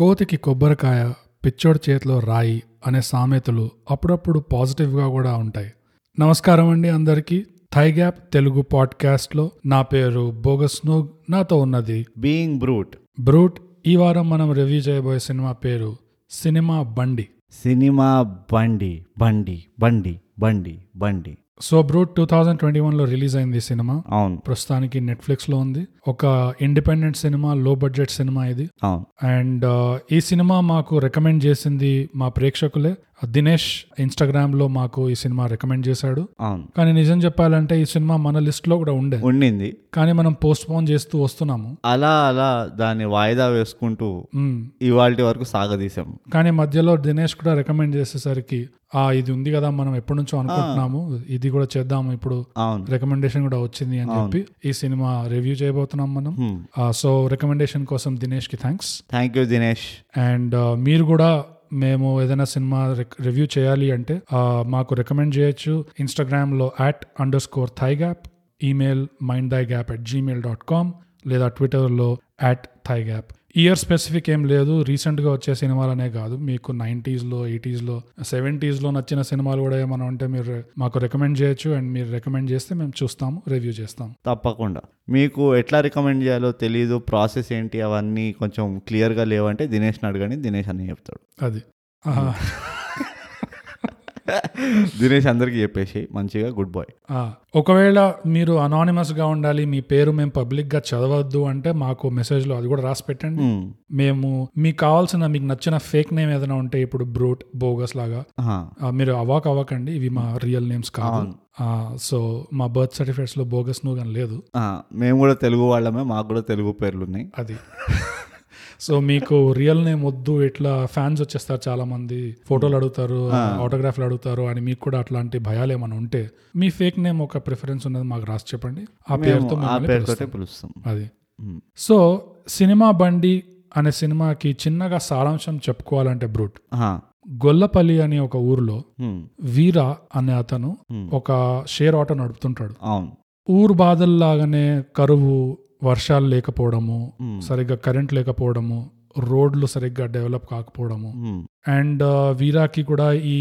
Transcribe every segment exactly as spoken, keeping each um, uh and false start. కోతికి కొబ్బరికాయ, పిచ్చోడి చేతిలో రాయి అనే సామెతలు అప్పుడప్పుడు పాజిటివ్గా కూడా ఉంటాయి. నమస్కారం అండి అందరికీ. థై గ్యాప్ తెలుగు పాడ్కాస్ట్లో నా పేరు బోగస్నోగ్, నాతో ఉన్నది బీయింగ్ బ్రూట్. బ్రూట్, ఈ వారం మనం రివ్యూ చేయబోయే సినిమా పేరు సినిమా బండి. సినిమా బండి బండి బండి బండి బండి so brute, two thousand twenty one లో రిలీజ్ అయింది ఈ సినిమా. అవును, ప్రస్తుతానికి నెట్ఫ్లిక్స్ లో ఉంది. ఒక independent cinema, low budget cinema ఇది. అవును. అండ్ ఈ సినిమా మాకు రికమెండ్ చేసింది మా ప్రేక్షకులే. దినేష్ ఇన్స్టాగ్రామ్ లో మాకు ఈ సినిమా రికమెండ్ చేశాడు. అవును. కానీ నిజం చెప్పాలంటే ఈ సినిమా మన లిస్ట్ లో కూడా ఉండే ఉండింది, కానీ మనం పోస్ట్ పోన్ చేస్తూ వస్తున్నాము. అలా అలా దాన్ని వాయిదా వేసుకుంటూ ఇవాల్టి వరకు సాగదీసాము. కానీ మధ్యలో దినేష్ కూడా రికమెండ్ చేసేసరికి, ఆ ఇది ఉంది కదా మనం ఎప్పటి నుంచో అనుకుంటున్నాము, ఇది కూడా చేద్దాము, ఇప్పుడు రికమెండేషన్ కూడా వచ్చింది అని చెప్పి ఈ సినిమా రివ్యూ చేయబోతున్నాం మనం. సో రికమెండేషన్ కోసం దినేష్ కి thanks. Thank you Dinesh. And మీరు కూడా, మేము ఏదైనా సినిమా రివ్యూ చేయాలి అంటే మాకు రికమెండ్ చేయొచ్చు. ఇన్స్టాగ్రామ్ లో at underscore thigh gap, email mind thigh gap at Gmail dot com లేదా ట్విట్టర్లో at thigh gap. Year specific ఏం లేదు, రీసెంట్ గా వచ్చే సినిమాలనే కాదు, మీకు నైన్టీస్ లో, ఎయిటీస్ లో, సెవెంటీస్ లో నచ్చిన సినిమాలు కూడా ఏమైనా ఉంటే మీరు మాకు రికమెండ్ చేయొచ్చు. అండ్ మీరు రికమెండ్ చేస్తే మేము చూస్తాము, రివ్యూ చేస్తాము తప్పకుండా. మీకు ఎట్లా రికమెండ్ చేయాలో తెలీదు, ప్రాసెస్ ఏంటి అవన్నీ కొంచెం క్లియర్ గా లేవంటే దినేష్ని అడగండి, దినేష్ అని చెప్తాడు. అది దినేష్ అందరికి చెప్పేసి మంచిగా గుడ్ బాయ్. ఒకవేళ మీరు అనానిమస్ గా ఉండాలి, మీ పేరు మేము పబ్లిక్ గా చదవద్దు అంటే మాకు మెసేజ్ లో అది కూడా రాసి పెట్టండి. మేము మీకు కావాల్సిన, మీకు నచ్చిన ఫేక్ నేమ్ ఏదైనా ఉంటే, ఇప్పుడు బ్రూట్, బోగస్ లాగా మీరు అవాక్ అవ్వకండి, ఇవి మా రియల్ నేమ్స్ కాదు. సో మా బర్త్ సర్టిఫికేట్స్ లో బోగస్ నువ్వు కానీ లేదు. మేము కూడా తెలుగు వాళ్ళమే, మాకు కూడా తెలుగు పేర్లు ఉన్నాయి. అది సో మీకు రియల్ నేమ్ వద్దు. ఇట్లా ఫ్యాన్స్ వచ్చేస్తారు, చాలా మంది ఫోటోలు అడుగుతారు, ఆటోగ్రాఫ్లు అడుగుతారు అని, మీకు కూడా అట్లాంటి భయాలు ఏమైనా ఉంటే మీ ఫేక్ నేమ్ ఒక ప్రిఫరెన్స్ ఉన్నది మాకు రాసి చెప్పండి, ఆ పేరుతో పిలుస్తాం. అది. సో సినిమా బండి అనే సినిమాకి చిన్నగా సారాంశం చెప్పుకోవాలంటే బ్రూట్, గొల్లపల్లి అనే ఒక ఊర్లో వీరా అనే అతను ఒక షేర్ ఆటో నడుపుతుంటాడు. ఊరు బాధల్లాగానే కరువు, వర్షాలు లేకపోవడము, సరిగ్గా కరెంట్ లేకపోవడము, రోడ్లు సరిగ్గా డెవలప్ కాకపోవడము. అండ్ వీరాకి కూడా ఈ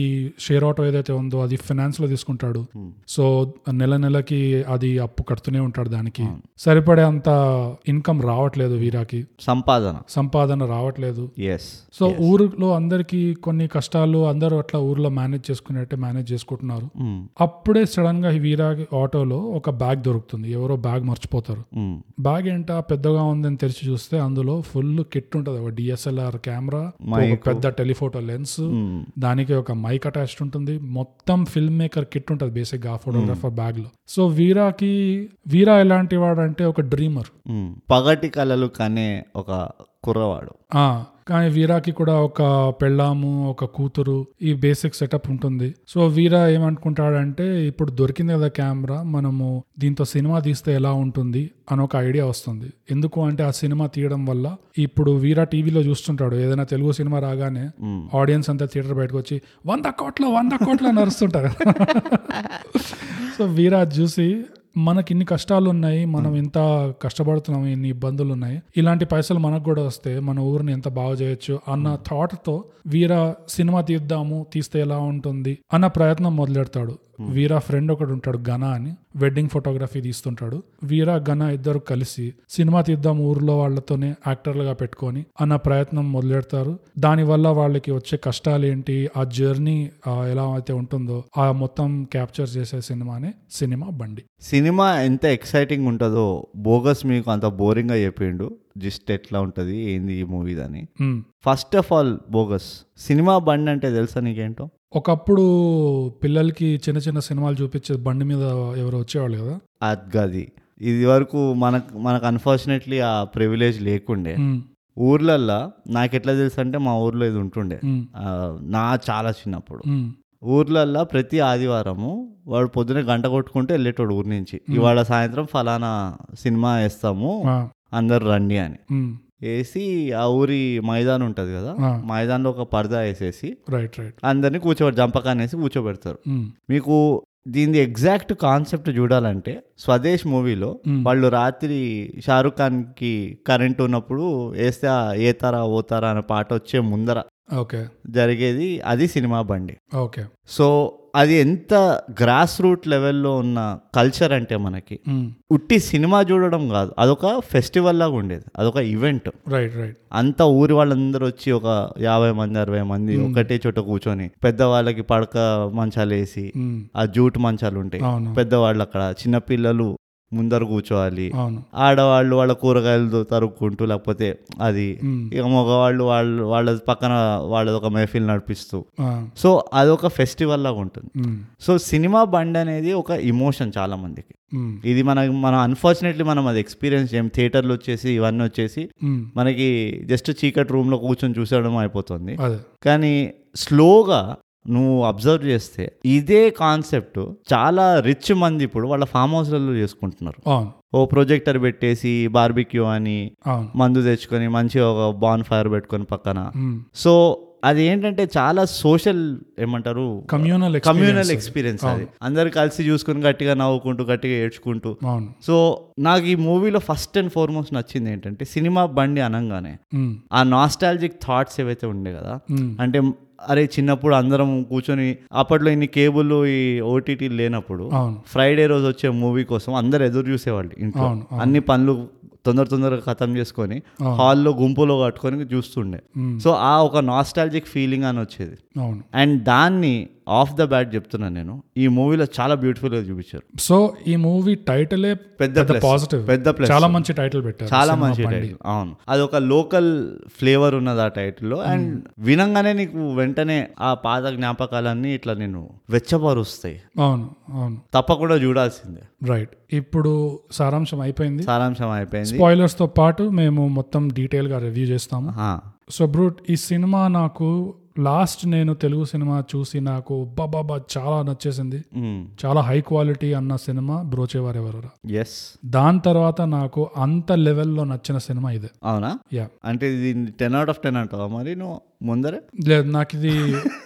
షేర్ ఆటో ఏదైతే ఉందో అది ఫైనాన్స్ లో తీసుకుంటాడు. సో నెల నెలకి అది అప్పు కడుతూనే ఉంటాడు, దానికి సరిపడే అంత ఇన్కమ్ రావట్లేదు వీరాకి, సంపాదన సంపాదన రావట్లేదు. సో ఊరిలో అందరికి కొన్ని కష్టాలు, అందరూ అట్లా ఊర్లో మేనేజ్ చేసుకునేట్టే మేనేజ్ చేసుకుంటున్నారు. అప్పుడే సడన్ గా వీరా ఆటోలో ఒక బ్యాగ్ దొరుకుతుంది, ఎవరో బ్యాగ్ మర్చిపోతారు. బ్యాగ్ ఏంటా పెద్దగా ఉందని తెరిచి చూస్తే అందులో ఫుల్ కిట్ ఉంటుంది, ఒక డిఎస్ఎల్ఆర్ కెమెరా, పెద్ద టెలిఫోన్ ఫోటో లెన్స్, దానికి ఒక మైక్ అటాచ్డ్ ఉంటుంది, మొత్తం ఫిల్మ్ మేకర్ కిట్ ఉంటుంది బేసిక్ గా ఫోటోగ్రాఫర్ బ్యాగ్ లో. సో వీరాకి, వీరా ఎలాంటి వాడు అంటే ఒక డ్రీమర్, పగటి కలలు కనే ఒక కుర్రవాడు. ఆ కానీ వీరాకి కూడా ఒక పెళ్ళాము, ఒక కూతురు, ఈ బేసిక్ సెటప్ ఉంటుంది. సో వీరా ఏమనుకుంటాడంటే, ఇప్పుడు దొరికింది కదా కెమెరా, మనము దీంతో సినిమా తీస్తే ఎలా ఉంటుంది అని ఒక ఐడియా వస్తుంది. ఎందుకు అంటే ఆ సినిమా తీయడం వల్ల, ఇప్పుడు వీరా టీవీలో చూస్తుంటాడు ఏదైనా తెలుగు సినిమా రాగానే ఆడియన్స్ అంతా థియేటర్ బయటకు వచ్చి వంద కోట్లు వంద కోట్లు నడుస్తుంటారు. సో వీరా చూసి, మనకి ఇన్ని కష్టాలు ఉన్నాయి, మనం ఇంత కష్టపడుతున్నాం, ఇన్ని ఇబ్బందులు ఉన్నాయి, ఇలాంటి పైసలు మనకు కూడా వస్తే మన ఊరిని ఎంత బాగా చేయొచ్చు అన్న థాట్ తో వీరా సినిమా తీద్దాము, తీస్తే ఎలా ఉంటుంది అన్న ప్రయత్నం మొదలెడతాడు. వీరా ఫ్రెండ్ ఒకడు ఉంటాడు, ఘన అని, వెడ్డింగ్ ఫోటోగ్రఫీ తీస్తుంటాడు. వీరా ఘన ఇద్దరు కలిసి సినిమా తీద్దాం ఊర్లో వాళ్ళతోనే యాక్టర్లుగా పెట్టుకొని అన్న ప్రయత్నం మొదలెడతారు. దానివల్ల వాళ్ళకి వచ్చే కష్టాలు ఏంటి, ఆ జర్నీ ఎలా అయితే ఉంటుందో ఆ మొత్తం క్యాప్చర్ చేసే సినిమానే సినిమా బండి. సినిమా ఎంత ఎక్సైటింగ్ ఉంటుందో బోగస్ మీకు అంత బోరింగ్ గా చెప్పిండు, జస్ట్ ఎట్లా ఉంటది ఏంది ఈ మూవీ అని. First of all bogus, cinema బండి అంటే తెలుసా నీకేంటో? ఒకప్పుడు పిల్లలకి చిన్న చిన్న సినిమాలు చూపించే బండి మీద ఎవరు వచ్చేవాళ్ళు కదా, అది. ఇది వరకు మనకు మనకు అన్ఫార్చునేట్లీ ఆ ప్రివిలేజ్ లేకుండే. ఊర్లల్లో నాకు ఎట్లా తెలుసు అంటే, మా ఊర్లో ఇది ఉంటుండే నా చాలా చిన్నప్పుడు. ఊర్లల్లో ప్రతి ఆదివారము వాడు పొద్దునే గంట కొట్టుకుంటే వెళ్ళేటోడు ఊరి నుంచి, ఇవాళ సాయంత్రం ఫలానా సినిమా వేస్తాము అందరు రండి అని. వేసి ఆ ఊరి మైదానం ఉంటది కదా, మైదానంలో ఒక పరదా వేసేసి రైట్ రైట్ అందరినీ కూర్చోబెడతారు, జంపకాన్ని వేసి కూర్చోబెడతారు. మీకు దీని ఎగ్జాక్ట్ కాన్సెప్ట్ చూడాలంటే స్వదేశ్ మూవీలో వాళ్ళు రాత్రి షారుఖ్ ఖాన్ కి కరెంట్ ఉన్నప్పుడు వేస్తే ఏ తారా ఓ తారా అనే పాట వచ్చే ముందర జరిగేది అది సినిమా బండి. సో అది ఎంత గ్రాస్ రూట్ లెవెల్లో ఉన్న కల్చర్ అంటే మనకి ఉట్టి సినిమా చూడడం కాదు, అదొక ఫెస్టివల్ లాగా ఉండేది, అదొక ఈవెంట్. రైట్ రైట్ అంతా ఊరి వాళ్ళందరూ వచ్చి ఒక యాభై మంది అరవై మంది ఒకటే చోట కూర్చొని పెద్దవాళ్ళకి పడక మంచాలు వేసి, ఆ జూట్ మంచాలు ఉంటాయి పెద్దవాళ్ళు, అక్కడ చిన్నపిల్లలు ముందర కూర్చోవాలి, ఆడవాళ్ళు వాళ్ళ కూరగాయలు తరుక్కుంటూ, లేకపోతే అది ఇక మగవాళ్ళు వాళ్ళు వాళ్ళ పక్కన వాళ్ళదొక మెహఫిల్ నడిపిస్తూ. సో అదొక ఫెస్టివల్ లాగా ఉంటుంది. సో సినిమా బండి అనేది ఒక ఇమోషన్ చాలా మందికి. ఇది మన మనం అన్ఫార్చునేట్లీ మనం అది ఎక్స్పీరియన్స్ చేయం. థియేటర్లు వచ్చేసి ఇవన్నీ వచ్చేసి మనకి జస్ట్ చీకటి రూమ్ లో కూర్చొని చూసేయడం అయిపోతుంది. కానీ స్లోగా నువ్వు అబ్జర్వ్ చేస్తే ఇదే కాన్సెప్ట్ చాలా రిచ్ మంది ఇప్పుడు వాళ్ళ ఫామ్ హౌస్లలో చేసుకుంటున్నారు. ఓ ప్రొజెక్టర్ పెట్టేసి బార్బిక్యూ అని మందు తెచ్చుకొని మంచిగా ఒక బాన్ ఫైర్ పెట్టుకొని పక్కన. సో అది ఏంటంటే చాలా సోషల్ ఏమంటారు కమ్యూనల్ కమ్యూనల్ ఎక్స్పీరియన్స్. అది అందరు కలిసి చూసుకుని గట్టిగా నవ్వుకుంటూ గట్టిగా ఏడ్చుకుంటూ. సో నాకు ఈ మూవీలో ఫస్ట్ అండ్ ఫార్మోస్ట్ నచ్చింది ఏంటంటే సినిమా బండి అనగానే ఆ నాస్టాలజిక్ థాట్స్ ఏవైతే ఉండే కదా, అంటే అరే చిన్నప్పుడు అందరం కూర్చొని అప్పట్లో ఇన్ని కేబుల్ ఈ ఓటీటీ లేనప్పుడు ఫ్రైడే రోజు వచ్చే మూవీ కోసం అందరు ఎదురు చూసేవాళ్ళు. ఇంట్లో అన్ని పనులు తొందర తొందరగా ఖతం చేసుకొని హాల్లో గుంపులో కట్టుకొని చూస్తుండే. సో ఆ ఒక నాస్టాలజిక్ ఫీలింగ్ అని వచ్చేది. అండ్ దాన్ని ఆఫ్ ద బ్యాట్ చెప్తున్నాను నేను, ఈ మూవీలో చాలా బ్యూటిఫుల్ గా చూపించారు. సో ఈ మూవీ టైటిల్ పెద్ద పాజిటివ్, పెద్ద చాలా మంచి టైటిల్ పెట్టారు, చాలా మంచి టైటిల్. అవును, అది ఒక లోకల్ ఫ్లేవర్ ఉన్నది ఆ టైటిల్ లో. అండ్ వినంగానే నీకు వెంటనే ఆ పాత జ్ఞాపకాలన్నీ ఇట్లా నేను వెచ్చబరుస్తాయి. అవును అవును, తప్పకుండా చూడాల్సిందే. రైట్, ఇప్పుడు సారాంశం అయిపోయింది. సారాంశం అయిపోయింది. స్పాయిలర్స్ తో పాటు మేము మొత్తం డీటెయిల్ గా రివ్యూ చేస్తాము. సో బ్రూట్, ఈ సినిమా నాకు లాస్ట్ నేను తెలుగు సినిమా చూసి నాకు బాబా చాలా నచ్చేసింది. చాలా హై క్వాలిటీ అన్న సినిమా బ్రోచేవారెవరరా. ఎస్, దాని తర్వాత నాకు అంత లెవెల్లో నచ్చిన సినిమా ఇదే. అవునా? యా, అంటే ఇది టెన్ అవుట్ ఆఫ్ టెన్ అంటావా మరి నువ్వు ముందరే? లేదు, నాకు ఇది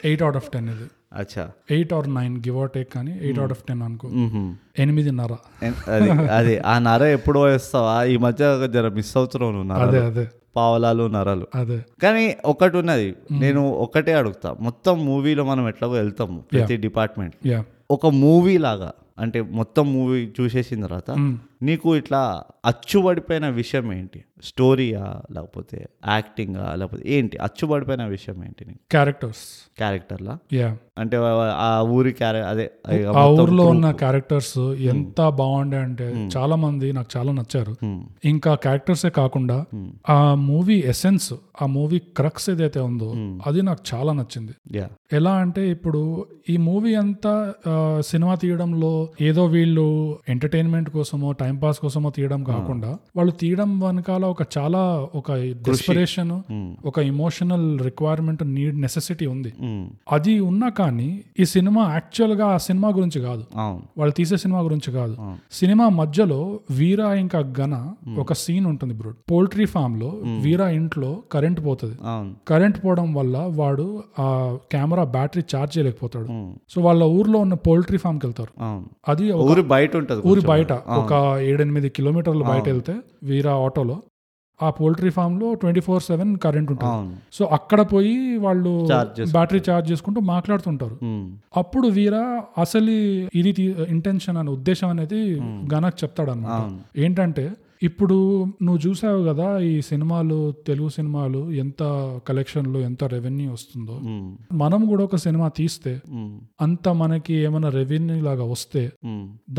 ఎయిట్ అవుట్ ఆఫ్ టెన్. ఇది అచ్చా eight or nine give or take, కానీ ఎయిట్ అవుట్ ఆఫ్ టెన్ అనుకో. ఎనిమిదిన్నర. అదే ఆ నర ఎప్పుడో వేస్తావా? ఈ మధ్య జర మిస్ అవుతున్నావు. అదే అదే పావలాలు నరాలు. అదే కానీ ఒకటి ఉన్నది, నేను ఒకటే అడుగుతా. మొత్తం మూవీలో మనం ఎట్లాగో వెళ్తాము ప్రతి డిపార్ట్మెంట్, ఒక మూవీ లాగా అంటే మొత్తం మూవీ చూసేసిన తర్వాత నీకు ఇట్లా అచ్చుబడిపోయిన విషయం ఏంటి? స్టోరీయా, లేకపోతే యాక్టింగా, లేకపోతే ఏంటి అచ్చుబడిపోయిన విషయం ఏంటి? క్యారెక్టర్స్. క్యారెక్టర్లా? అంటే ఆ ఊరి అదే ఆ ఊర్లో ఉన్న క్యారెక్టర్స్ ఎంత బాగుండే అంటే చాలా మంది నాకు చాలా నచ్చారు. ఇంకా క్యారెక్టర్సే కాకుండా ఆ మూవీ ఎసెన్స్, ఆ మూవీ క్రక్స్ ఏదైతే ఉందో అది నాకు చాలా నచ్చింది. ఎలా అంటే ఇప్పుడు ఈ మూవీ అంతా సినిమా తీయడంలో ఏదో వీళ్ళు ఎంటర్టైన్మెంట్ కోసమో టైం పాస్ కోసమో తీయడం కాకుండా వాళ్ళు తీయడం వెనకాల ఒక చాలా ఒక డెస్పరేషన్, ఒక ఇమోషనల్ రిక్వైర్మెంట్, నీడ్, నెసెసిటీ ఉంది. అది ఉన్నా కానీ ఈ సినిమా యాక్చువల్ గా ఆ సినిమా గురించి కాదు, వాళ్ళు తీసే సినిమా గురించి కాదు. సినిమా మధ్యలో వీరా ఇంకా గణ ఒక సీన్ ఉంటుంది బ్రో. పోల్ట్రీ ఫామ్ లో వీరా ఇంట్లో కరెంట్ పోతుంది. కరెంట్ పోవడం వల్ల వాడు ఆ కెమెరా బ్యాటరీ చార్జ్ చేయలేకపోతాడు. సో వాళ్ళ ఊర్లో ఉన్న పోల్ట్రీ ఫామ్ కి వెళ్తారు. అది ఊరి బయట ఉంటుంది, ఊరి బయట ఒక ఏడెనిమిది కిలోమీటర్లు బయట వెళ్తే వీరా ఆటోలో ఆ పోల్ట్రీ ఫామ్ లో ట్వంటీ ఫోర్ సెవెన్ కరెంట్ ఉంటుంది. సో అక్కడ పోయి వాళ్ళు బ్యాటరీ చార్జ్ చేసుకుంటూ మాట్లాడుతుంటారు. అప్పుడు వీరా అసలు ఇది ఇంటెన్షన్ అనే ఉద్దేశం అనేది గనక్ చెప్తాడు అన్నమాట. ఏంటంటే ఇప్పుడు నువ్వు చూసావు కదా ఈ సినిమాలు, తెలుగు సినిమాలు ఎంత కలెక్షన్లు, ఎంత రెవెన్యూ వస్తుందో, మనం కూడా ఒక సినిమా తీస్తే అంత మనకి ఏమైనా రెవెన్యూ లాగా వస్తే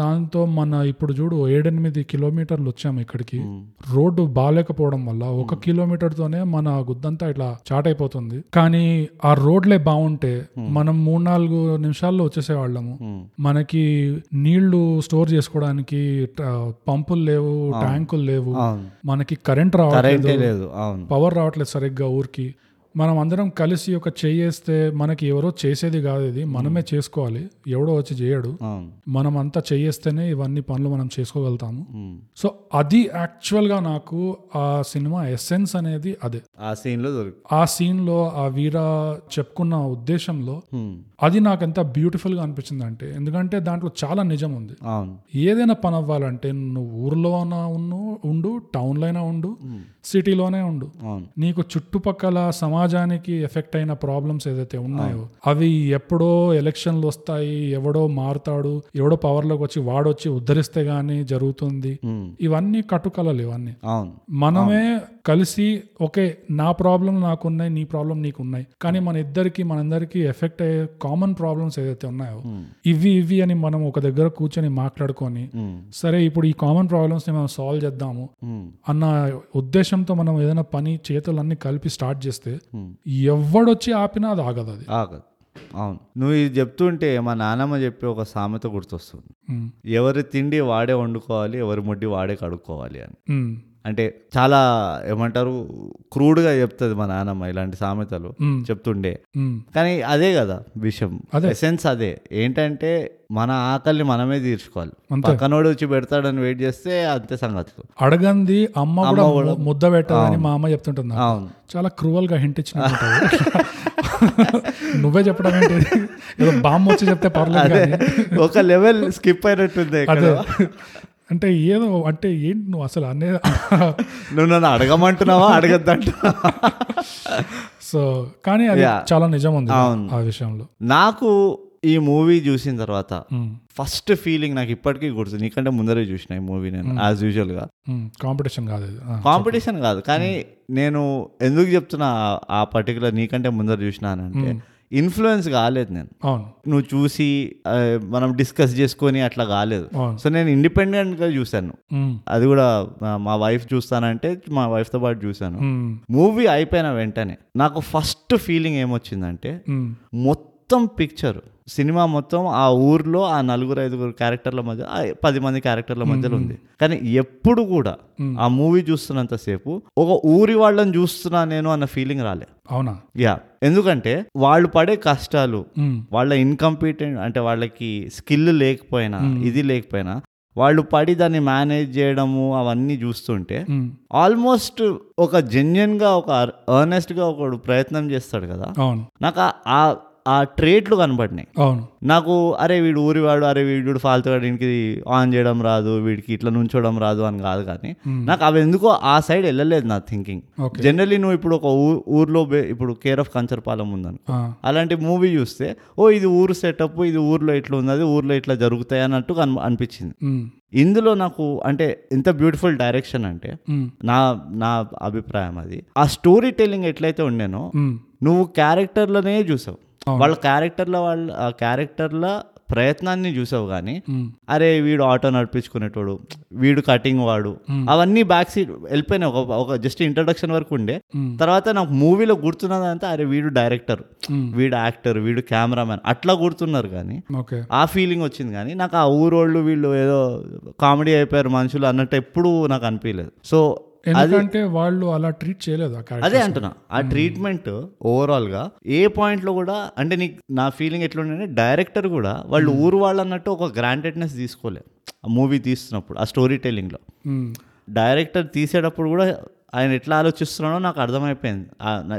దాంతో మన ఇప్పుడు చూడు ఏడెనిమిది కిలోమీటర్లు వచ్చాము ఇక్కడికి. రోడ్డు బాగాలేకపోవడం వల్ల ఒక కిలోమీటర్ తోనే మన గుద్దంతా ఇట్లా చాట్ అయిపోతుంది. కానీ ఆ రోడ్లే బాగుంటే మనం మూడు నాలుగు నిమిషాల్లో వచ్చేసేవాళ్ళము. మనకి నీళ్లు స్టోర్ చేసుకోవడానికి పంపులు లేవు, ట్యాంకు లేవు, మనకి కరెంట్ రావట్లేదు, పవర్ రావట్లేదు సరిగ్గా ఊరికి. మనం అందరం కలిసి ఒక చేయేస్తే మనకి ఎవరో చేసేది కాదు, ఇది మనమే చేసుకోవాలి, ఎవడో వచ్చి చేయడు. మనం అంతా చేయేస్తేనే ఇవన్నీ పనులు మనం చేసుకోగలుగుతాము. సో అది యాక్చువల్ గా నాకు ఆ సినిమా ఎసెన్స్ అనేది అదే ఆ సీన్ లో ఆ సీన్ లో ఆ వీరా చెప్పుకున్న ఉద్దేశంలో అది నాకు ఎంత బ్యూటిఫుల్ గా అనిపించింది అంటే, ఎందుకంటే దాంట్లో చాలా నిజం ఉంది. ఏదైనా పని అవ్వాలంటే నువ్వు ఊర్లోనా ఉండు, టౌన్ లోనా ఉండు, సిటీలోనే ఉండు, నీకు చుట్టుపక్కల సమాజానికి ఎఫెక్ట్ అయిన ప్రాబ్లమ్స్ ఏదైతే ఉన్నాయో అవి ఎప్పుడో ఎలక్షన్లు వస్తాయి, ఎవడో మారుతాడు, ఎవడో పవర్ లోకి వచ్చి వాడొచ్చి ఉద్ధరిస్తే గానీ జరుగుతుంది, ఇవన్నీ కట్టుకలలు. ఇవన్నీ మనమే కలిసి ఓకే నా ప్రాబ్లం నాకున్నాయి, నీ ప్రాబ్లం నీకున్నాయి, కానీ మన ఇద్దరికి మనందరికి ఎఫెక్ట్ అయ్యే కామన్ ప్రాబ్లమ్స్ ఏదైతే ఉన్నాయో ఇవి ఇవి అని మనం ఒక దగ్గర కూర్చొని మాట్లాడుకొని సరే ఇప్పుడు ఈ కామన్ ప్రాబ్లమ్స్ ని మనం సాల్వ్ చేద్దాము అన్న ఉద్దేశంతో మనం ఏదైనా పని చేతులన్నీ కలిపి స్టార్ట్ చేస్తే ఎవడొచ్చి ఆపినా అది ఆగదు. అది ఆగదు. అవును, నువ్వు ఇది చెప్తుంటే మా నానమ్మ చెప్పే ఒక సామెత గుర్తొస్తుంది, ఎవరి తిండి వాడే వండుకోవాలి, ఎవరి ముడ్డి వాడే కడుక్కోవాలి అని. అంటే చాలా ఏమంటారు క్రూడ్గా చెప్తుంది మా నాన్నమ్మ ఇలాంటి సామెతలు చెప్తుండే, కానీ అదే కదా విషయం, ఎసెన్స్ అదే. ఏంటంటే మన ఆకలిని మనమే తీర్చుకోవాలి, పక్కనోడు వచ్చి పెడతాడని వెయిట్ చేస్తే అంతే సంగతులు. అడగంది అమ్మ కూడా ముద్ద పెట్టాలని మా అమ్మ చెప్తుంటుంది. అవును, చాలా క్రూవల్ గా హింట్ ఇచ్చిన నువ్వే చెప్పడం ఏంటి, ఏదో బామ్మ వచ్చి చెప్తే పర్లేదు, ఒక లెవెల్ స్కిప్ అయినట్టుంది. అంటే ఏదో అంటే ఏంటి నువ్వు అసలు అనే నువ్వు నన్ను అడగమంటున్నావా అడగద్దంట. సో కానీ అది చాలా నిజం ఉంది ఆ విషయంలో. నాకు ఈ మూవీ చూసిన తర్వాత ఫస్ట్ ఫీలింగ్ నాకు ఇప్పటికీ గుర్తు, నీకంటే ముందరే చూసిన ఈ మూవీ నేను యాజ్ యూజువల్ గా. కాంపిటీషన్ కాదు, కాంపిటీషన్ కాదు, కానీ నేను ఎందుకు చెప్తున్నా ఆ పర్టికులర్ నీకంటే ముందర చూసినానంటే ఇన్ఫ్లుయెన్స్ కాలేదు నేను. అవును, నువ్వు చూసి మనం డిస్కస్ చేసుకొని అట్లా కాలేదు. సో నేను ఇండిపెండెంట్ గా చూసాను, అది కూడా మా వైఫ్ చూస్తానంటే మా వైఫ్ తో పాటు చూసాను. మూవీ అయిపోయిన వెంటనే నాకు ఫస్ట్ ఫీలింగ్ ఏమొచ్చిందంటే మొత్తం పిక్చర్, సినిమా మొత్తం ఆ ఊర్లో ఆ నలుగురు ఐదుగురు క్యారెక్టర్ల మధ్య పది మంది క్యారెక్టర్ల మధ్యలో ఉంది, కానీ ఎప్పుడు కూడా ఆ మూవీ చూస్తున్నంతసేపు ఒక ఊరి వాళ్ళని చూస్తున్నా నేను అన్న ఫీలింగ్ రాలే. అవునా? యా, ఎందుకంటే వాళ్ళు పడే కష్టాలు, వాళ్ళ ఇన్కంపిటెంట్ అంటే వాళ్ళకి స్కిల్ లేకపోయినా ఇది లేకపోయినా వాళ్ళు పడి దాన్ని మేనేజ్ చేయడము అవన్నీ చూస్తుంటే ఆల్మోస్ట్ ఒక జెన్యున్ గా ఒక ఎర్నెస్ట్ గా ఒకడు ప్రయత్నం చేస్తాడు కదా, నాకు ఆ ఆ ట్రేట్లు కనబడినాయి. అవును, నాకు అరే వీడు ఊరివాడు, అరే వీడు ఫాల్తుగా దీనికి ఆన్ చేయడం రాదు, వీడికి ఇట్లా నుంచోడం రాదు అని కాదు, కానీ నాకు అవి ఎందుకో ఆ సైడ్ వెళ్ళలేదు నా థింకింగ్. జనరలీ నువ్వు ఇప్పుడు ఒక ఊర్లో ఇప్పుడు కేర్ ఆఫ్ కంచర్పాలెం ఉందనుకో, అలాంటి మూవీ చూస్తే ఓ ఇది ఊరు సెటప్, ఇది ఊర్లో ఇట్లా ఉన్నది, ఊర్లో ఇట్లా జరుగుతాయి అన్నట్టు అనిపించింది. ఇందులో నాకు అంటే ఎంత బ్యూటిఫుల్ డైరెక్షన్ అంటే నా నా అభిప్రాయం అది. ఆ స్టోరీ టెల్లింగ్ ఎట్లయితే ఉండేనో నువ్వు క్యారెక్టర్లనే చూసావు, వాళ్ళ క్యారెక్టర్ల వాళ్ళ క్యారెక్టర్ల ప్రయత్నాన్ని చూసావు, కానీ అరే వీడు ఆటో నడిపించుకునేటోడు, వీడు కటింగ్ వాడు అవన్నీ బ్యాక్ సీట్ వెళ్ళిపోయినాయి. ఒక ఒక జస్ట్ ఇంట్రడక్షన్ వరకు ఉండే, తర్వాత నాకు మూవీలో గుర్తున్నదంతా అరే వీడు డైరెక్టర్, వీడు యాక్టర్, వీడు కెమెరామ్యాన్ అట్లా గుర్తున్నారు, కానీ ఆ ఫీలింగ్ వచ్చింది. కానీ నాకు ఆ ఊరోళ్ళు వీళ్ళు ఏదో కామెడీ అయిపోయారు మనుషులు అన్నట్టు ఎప్పుడు నాకు అనిపించలేదు. సో ఎందుకంటే వాళ్ళు అలా ట్రీట్ చేయలేదు. అదే అంటున్నా, ఆ ట్రీట్మెంట్ ఓవరాల్ గా ఏ పాయింట్ లో కూడా అంటే నీకు నా ఫీలింగ్ ఎట్లుండే డైరెక్టర్ కూడా వాళ్ళు ఊరు వాళ్ళు అన్నట్టు ఒక గ్రాంటెడ్నెస్ తీసుకోలేదు ఆ మూవీ తీస్తున్నప్పుడు. ఆ స్టోరీ టెల్లింగ్ లో డైరెక్టర్ తీసేటప్పుడు కూడా ఆయన ఎట్లా ఆలోచిస్తున్నాడో నాకు అర్థమైపోయింది,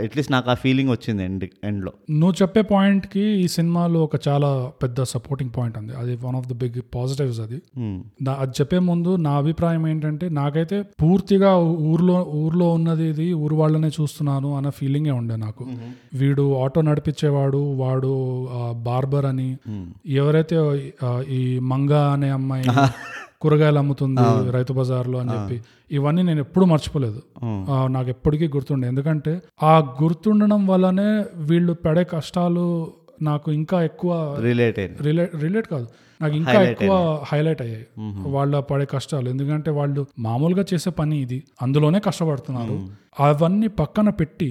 అట్లీస్ట్ నాకు ఆ ఫీలింగ్ వచ్చింది ఎండ్ ఎండ్లో నువ్వు చెప్పే పాయింట్కి. ఈ సినిమాలో ఒక చాలా పెద్ద సపోర్టింగ్ పాయింట్ ఉంది, అది one of the big positives. అది అది చెప్పే ముందు నా అభిప్రాయం ఏంటంటే, నాకైతే పూర్తిగా ఊర్లో ఊర్లో ఉన్నది ఇది ఊరు వాళ్ళనే చూస్తున్నాను అన్న ఫీలింగే ఉండే నాకు. వీడు ఆటో నడిపించేవాడు, వాడు బార్బర్ అని, ఎవరైతే ఈ మంగా అనే అమ్మాయి కూరగాయలు అమ్ముతుంది రైతు బజార్లో అని చెప్పి, ఇవన్నీ నేను ఎప్పుడు మర్చిపోలేదు, నాకు ఎప్పటికీ గుర్తుండే. ఎందుకంటే ఆ గుర్తుండడం వల్లనే వీళ్ళు పడే కష్టాలు నాకు ఇంకా ఎక్కువ రిలేట్ రిలేట్ రిలేట్ కాదు నాకు ఇంకా ఎక్కువ హైలైట్ అయ్యాయి వాళ్ళ పడే కష్టాలు. ఎందుకంటే వాళ్ళు మామూలుగా చేసే పని ఇది, అందులోనే కష్టపడుతున్నారు. అవన్నీ పక్కన పెట్టి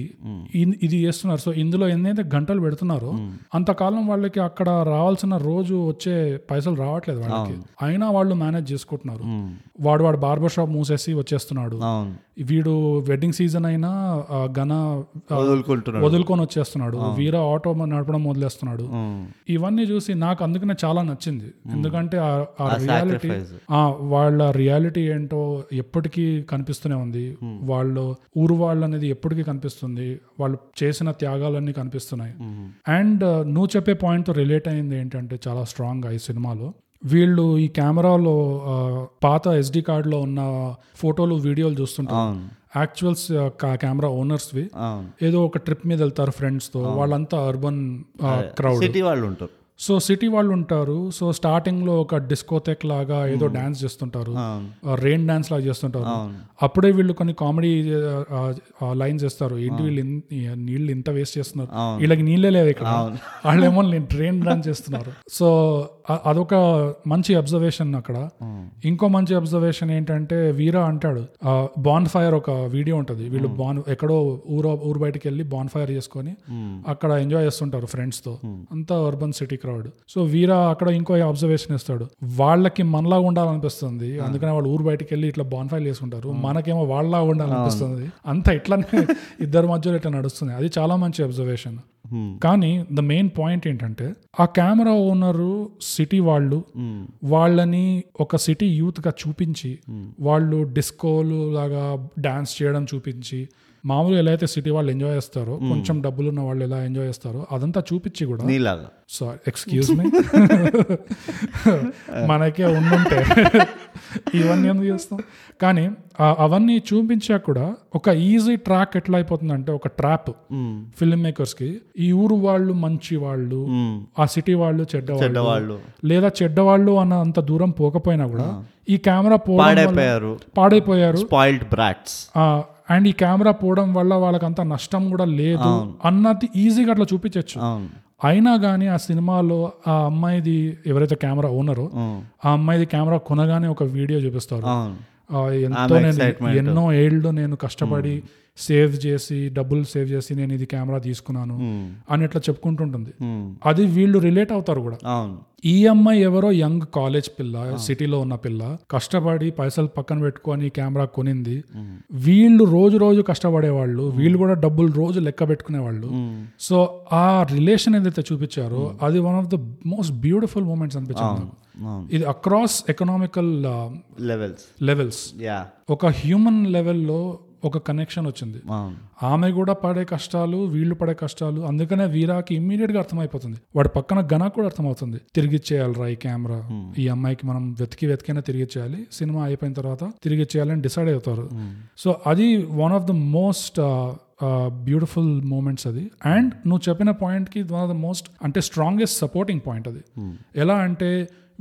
ఇది చేస్తున్నారు. సో ఇందులో ఎన్నైతే గంటలు పెడుతున్నారో అంతకాలం వాళ్ళకి అక్కడ రావాల్సిన రోజు వచ్చే పైసలు రావట్లేదు వాళ్ళకి, అయినా వాళ్ళు మేనేజ్ చేసుకుంటున్నారు. వాడు వాడు బార్బర్ షాప్ మూసేసి వచ్చేస్తున్నాడు, వీడు వెడ్డింగ్ సీజన్ అయినా ఘన వదులుకొని వచ్చేస్తున్నాడు, వీర ఆటో నడపడం మొదలేస్తున్నాడు. ఇవన్నీ చూసి నాకు అందుకనే చాలా నచ్చింది. ఎందుకంటే ఆ రియాలిటీ, వాళ్ళ రియాలిటీ ఏంటో ఎప్పటికీ కనిపిస్తూనే ఉంది, వాళ్ళు ఊరు వాళ్ళు అనేది ఎప్పటికీ కనిపిస్తుంది, వాళ్ళు చేసిన త్యాగాలన్నీ కనిపిస్తున్నాయి. అండ్ నువ్వు చెప్పే పాయింట్తో రిలేట్ అయింది ఏంటంటే చాలా స్ట్రాంగ్ ఈ సినిమాలో వీళ్ళు ఈ కెమెరాలో పాత ఎస్డి కార్డులో ఉన్న ఫోటోలు వీడియోలు చూస్తుంటారు. యాక్చువల్స్ కెమెరా ఓనర్స్ వి ఏదో ఒక ట్రిప్ మీద వెళ్తారు ఫ్రెండ్స్ తో, వాళ్ళంతా అర్బన్ క్రౌడ్, సిటీ వాళ్ళు ఉంటారు. సో సిటీ వాళ్ళు ఉంటారు. సో స్టార్టింగ్ లో ఒక డిస్కోథెక్ లాగా ఏదో డాన్స్ చేస్తుంటారు, రెయిన్ డాన్స్ లాగా చేస్తుంటారు. అప్పుడే వీళ్ళు కొన్ని కామెడీ లైన్స్ చేస్తారు, ఏంటి వీళ్ళు నీళ్ళు ఇంత వేస్ట్ చేస్తున్నారు, వీళ్ళకి నీళ్ళే లేవు ఇక్కడ, వాళ్ళేమో రెయిన్ డాన్స్ చేస్తున్నారు. సో అదొక మంచి అబ్జర్వేషన్ అక్కడ. ఇంకో మంచి అబ్జర్వేషన్ ఏంటంటే వీరా అంటాడు బాన్ ఫైర్ ఒక వీడియో ఉంటుంది, వీళ్ళు బాన్ ఎక్కడో ఊరు ఊరు బయటకు వెళ్ళి బాన్ ఫైర్ చేసుకొని అక్కడ ఎంజాయ్ చేస్తుంటారు ఫ్రెండ్స్ తో, అంతా urban city crowd. So Veera అక్కడ ఇంకో అబ్జర్వేషన్ ఇస్తాడు, వాళ్ళకి మనలా ఉండాలనిపిస్తుంది అందుకనే వాళ్ళు ఊరు బయటకు వెళ్ళి ఇట్లా బాన్ ఫైర్ చేసుకుంటారు, మనకేమో వాళ్ళలా ఉండాలనిపిస్తుంది, అంతా ఇట్లానే ఇద్దరు మధ్యలో ఇట్లా నడుస్తుంది. అది చాలా మంచి అబ్జర్వేషన్. కానీ ద మెయిన్ పాయింట్ ఏంటంటే ఆ కెమెరా ఓనరు సిటీ వాళ్ళు వాళ్ళని ఒక సిటీ యూత్ గా చూపించి, వాళ్ళు డిస్కోలు లాగా డాన్స్ చేయడం చూపించి, మామూలుగా ఎలా అయితే సిటీ వాళ్ళు ఎంజాయ్ చేస్తారో, కొంచెం డబ్బులు ఉన్న వాళ్ళు ఎలా ఎంజాయ్ చేస్తారో అదంతా చూపించి కూడా, సారీ ఎక్స్క్యూజ్ మీ, మనకే ఉండుంటే ఇవన్నీ ఎందుకు చేస్తాం, కానీ అవన్నీ చూపించా కూడా ఒక ఈజీ ట్రాక్ ఎట్లా అయిపోతుందంటే ఒక ట్రాప్ ఫిల్మ్ మేకర్స్ కి. ఈ ఊరు వాళ్ళు మంచి వాళ్ళు, ఆ సిటీ వాళ్ళు చెడ్డవాళ్ళు, లేదా చెడ్డవాళ్ళు అన్న అంత దూరం పోకపోయినా కూడా ఈ కెమెరా పాడైపోయారు పాడైపోయారు స్పాయిల్డ్ బ్రాట్స్, అండ్ ఈ కెమెరా పోవడం వల్ల వాళ్ళకంత నష్టం కూడా లేదు అన్నది ఈజీగా అట్లా చూపించచ్చు. అయినా కానీ ఆ సినిమాలో ఆ అమ్మాయిది ఎవరైతే కెమెరా ఓనరో ఆ అమ్మాయిది కెమెరా కొనగానే ఒక వీడియో చూపిస్తారు, ఎంతో నేను ఎన్నో ఏళ్ళు నేను కష్టపడి సేవ్ చేసి డబ్బులు సేవ్ చేసి నేను ఇది కెమెరా తీసుకున్నాను అని ఇట్లా చెప్పుకుంటుంటుంది. అది వీళ్ళు రిలేట్ అవుతారు కూడా. ఈ అమ్మాయి ఎవరో యంగ్ కాలేజ్ పిల్ల, సిటీలో ఉన్న పిల్ల, కష్టపడి పైసలు పక్కన పెట్టుకొని కెమెరా కొనింది. వీళ్ళు రోజు రోజు కష్టపడేవాళ్ళు, వీళ్ళు కూడా డబ్బులు రోజు లెక్క పెట్టుకునేవాళ్ళు. సో ఆ రిలేషన్ ఏదైతే చూపించారో అది one of the most beautiful moments అనిపించింది. ఇది అక్రాస్ ఎకనామికల్ లెవెల్స్ ఒక హ్యూమన్ లెవెల్లో ఒక కనెక్షన్ వచ్చింది. ఆమె కూడా పడే కష్టాలు, వీళ్ళు పడే కష్టాలు, అందుకనే వీరాకి ఇమ్మీడియట్ గా అర్థమైపోతుంది, వాడి పక్కన గణకు కూడా అర్థమవుతుంది, తిరిగిచ్చేయాలరా ఈ కెమెరా, ఈ అమ్మాయికి మనం వెతికి వెతికైనా తిరిగిచ్చేయాలి, సినిమా అయిపోయిన తర్వాత తిరిగిచ్చేయాలని డిసైడ్ అవుతారు. సో అది one of the most beautiful moments అది. అండ్ నువ్వు చెప్పిన పాయింట్కి వన్ ఆఫ్ ద మోస్ట్ అంటే స్ట్రాంగెస్ట్ సపోర్టింగ్ పాయింట్ అది. ఎలా అంటే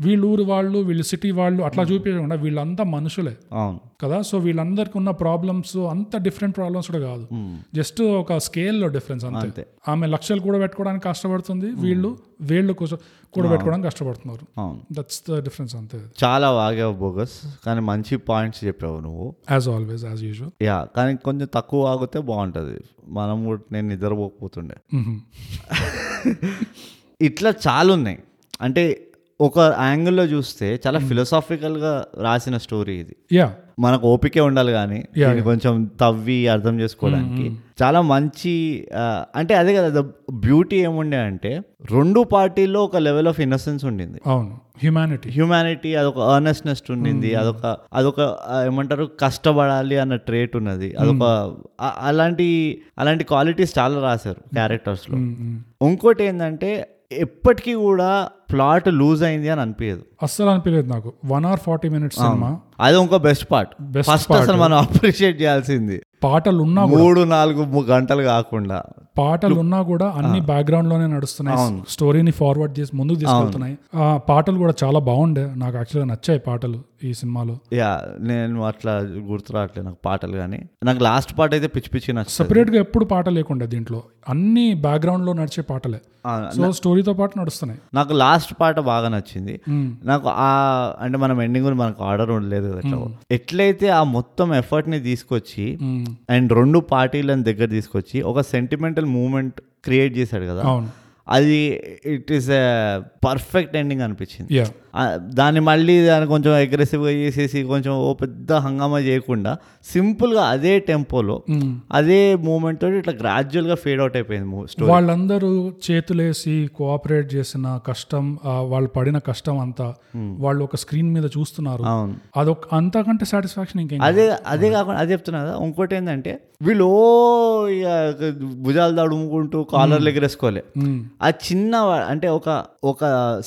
వీళ్ళు ఊరు వాళ్ళు, వీళ్ళు సిటీ వాళ్ళు అట్లా చూపించకుండా వీళ్ళంతా మనుషులే కదా. సో వీళ్ళందరికి ఉన్న ప్రాబ్లమ్స్ అంత డిఫరెంట్ ప్రాబ్లమ్స్ కూడా కాదు, జస్ట్ ఒక స్కేల్లో డిఫరెన్స్ అంతే. ఆమె లక్షలు కూడా పెట్టుకోవడానికి కష్టపడుతుంది, వీళ్ళు వీళ్ళు కూడా పెట్టుకోవడానికి కష్టపడుతున్నారు, దట్స్ ద డిఫరెన్స్ అంతే. చాలా బాగా బోగస్ కానీ మంచి పాయింట్స్ చెప్పావు నువ్వు, as always as usual. Yeah కానీ కొంచెం తక్కువ ఆగితే బాగుంటది, మనం కూడా నేను నిద్రపోకపోతుండే. ఇట్లా చాలా ఉన్నాయి, అంటే ఒక యాంగిల్లో చూస్తే చాలా ఫిలాసఫికల్ గా రాసిన స్టోరీ ఇది. యా మనకు ఓపికే ఉండాలి కానీ కొంచెం తవ్వి అర్థం చేసుకోవడానికి. చాలా మంచి, అంటే అదే కదా బ్యూటీ ఏముండే అంటే రెండు పార్టీల్లో ఒక లెవెల్ ఆఫ్ ఇన్నసెన్స్ ఉండింది. అవును, హ్యుమానిటీ హ్యుమానిటీ అదొక అర్నెస్నెస్ ఉండింది, అదొక అదొక ఏమంటారు కష్టపడాలి అన్న ట్రేట్ ఉన్నది, అదొక అలాంటి అలాంటి క్వాలిటీస్ చాలా రాశారు క్యారెక్టర్స్ లో. ఇంకోటి ఏంటంటే ఎప్పటికీ కూడా ప్లాట్ లూజ్ అయింది అని అనిపించదు, అస్సలు అనిపించలేదు నాకు. One hour forty minutes cinema, అది ఇంకో బెస్ట్ పార్ట్. బెస్ట్ పార్ట్ మనం అప్రిషియేట్ చేయాల్సింది, పాటలు ఉన్నా మూడు నాలుగు గంటలు కాకుండా పాటలు ఉన్నా కూడా అన్ని బ్యాక్గ్రౌండ్ లోనే నడుస్తున్నాయి, స్టోరీని ఫార్వర్డ్ చేసి ముందుకు తీసుకెళ్తున్నాయి. ఆ పాటలు కూడా చాలా బాగుండే, నాకు యాక్చువల్గా నచ్చాయి పాటలు ఈ సినిమాలో. యా నేను అట్లా గుర్తు రావట్లేదు నాకు పాటలు, కానీ నాకు లాస్ట్ పాట అయితే పిచ్చి పిచ్చి నచ్చింది. సెపరేట్ గా ఎప్పుడు పాట లేకుండా దీంట్లో అన్ని బ్యాక్గ్రౌండ్ లో నడిచే పాటలే, సో స్టోరీతో పాటు నడుస్తున్నాయి. నాకు లాస్ట్ పాట బాగా నచ్చింది. నాకు ఆ అంటే మనం ఎండింగ్ మనకు ఆర్డర్ ఉండలేదు కదా, ఎట్లయితే ఆ మొత్తం ఎఫర్ట్ ని తీసుకొచ్చి అండ్ రెండు పార్టీలను దగ్గర తీసుకొచ్చి ఒక సెంటిమెంటల్ మూమెంట్ క్రియేట్ చేశాడు కదా, అది it is a perfect ending అనిపించింది. దాన్ని మళ్ళీ దాన్ని కొంచెం అగ్రెసివ్గా చేసేసి కొంచెం ఓ పెద్ద హంగామా చేయకుండా సింపుల్గా అదే టెంపోలో అదే మూమెంట్ తోటి ఇట్లా గ్రాడ్యువల్గా ఫేడ్ అవుట్ అయిపోయింది. వాళ్ళందరూ చేతులేసి కోఆపరేట్ చేసిన కష్టం, వాళ్ళు పడిన కష్టం అంతా వాళ్ళు ఒక స్క్రీన్ మీద చూస్తున్నారు, అదొక అంతకంటే సాటిస్ఫాక్షన్ ఇంకే. అదే అదే కాకుండా అదే చెప్తున్నా కదా, ఇంకోటి ఏంటంటే వీళ్ళు భుజాలు తడుముకుంటూ కాలర్లు ఎగరేసుకోలే. ఆ చిన్న అంటే ఒక ఒక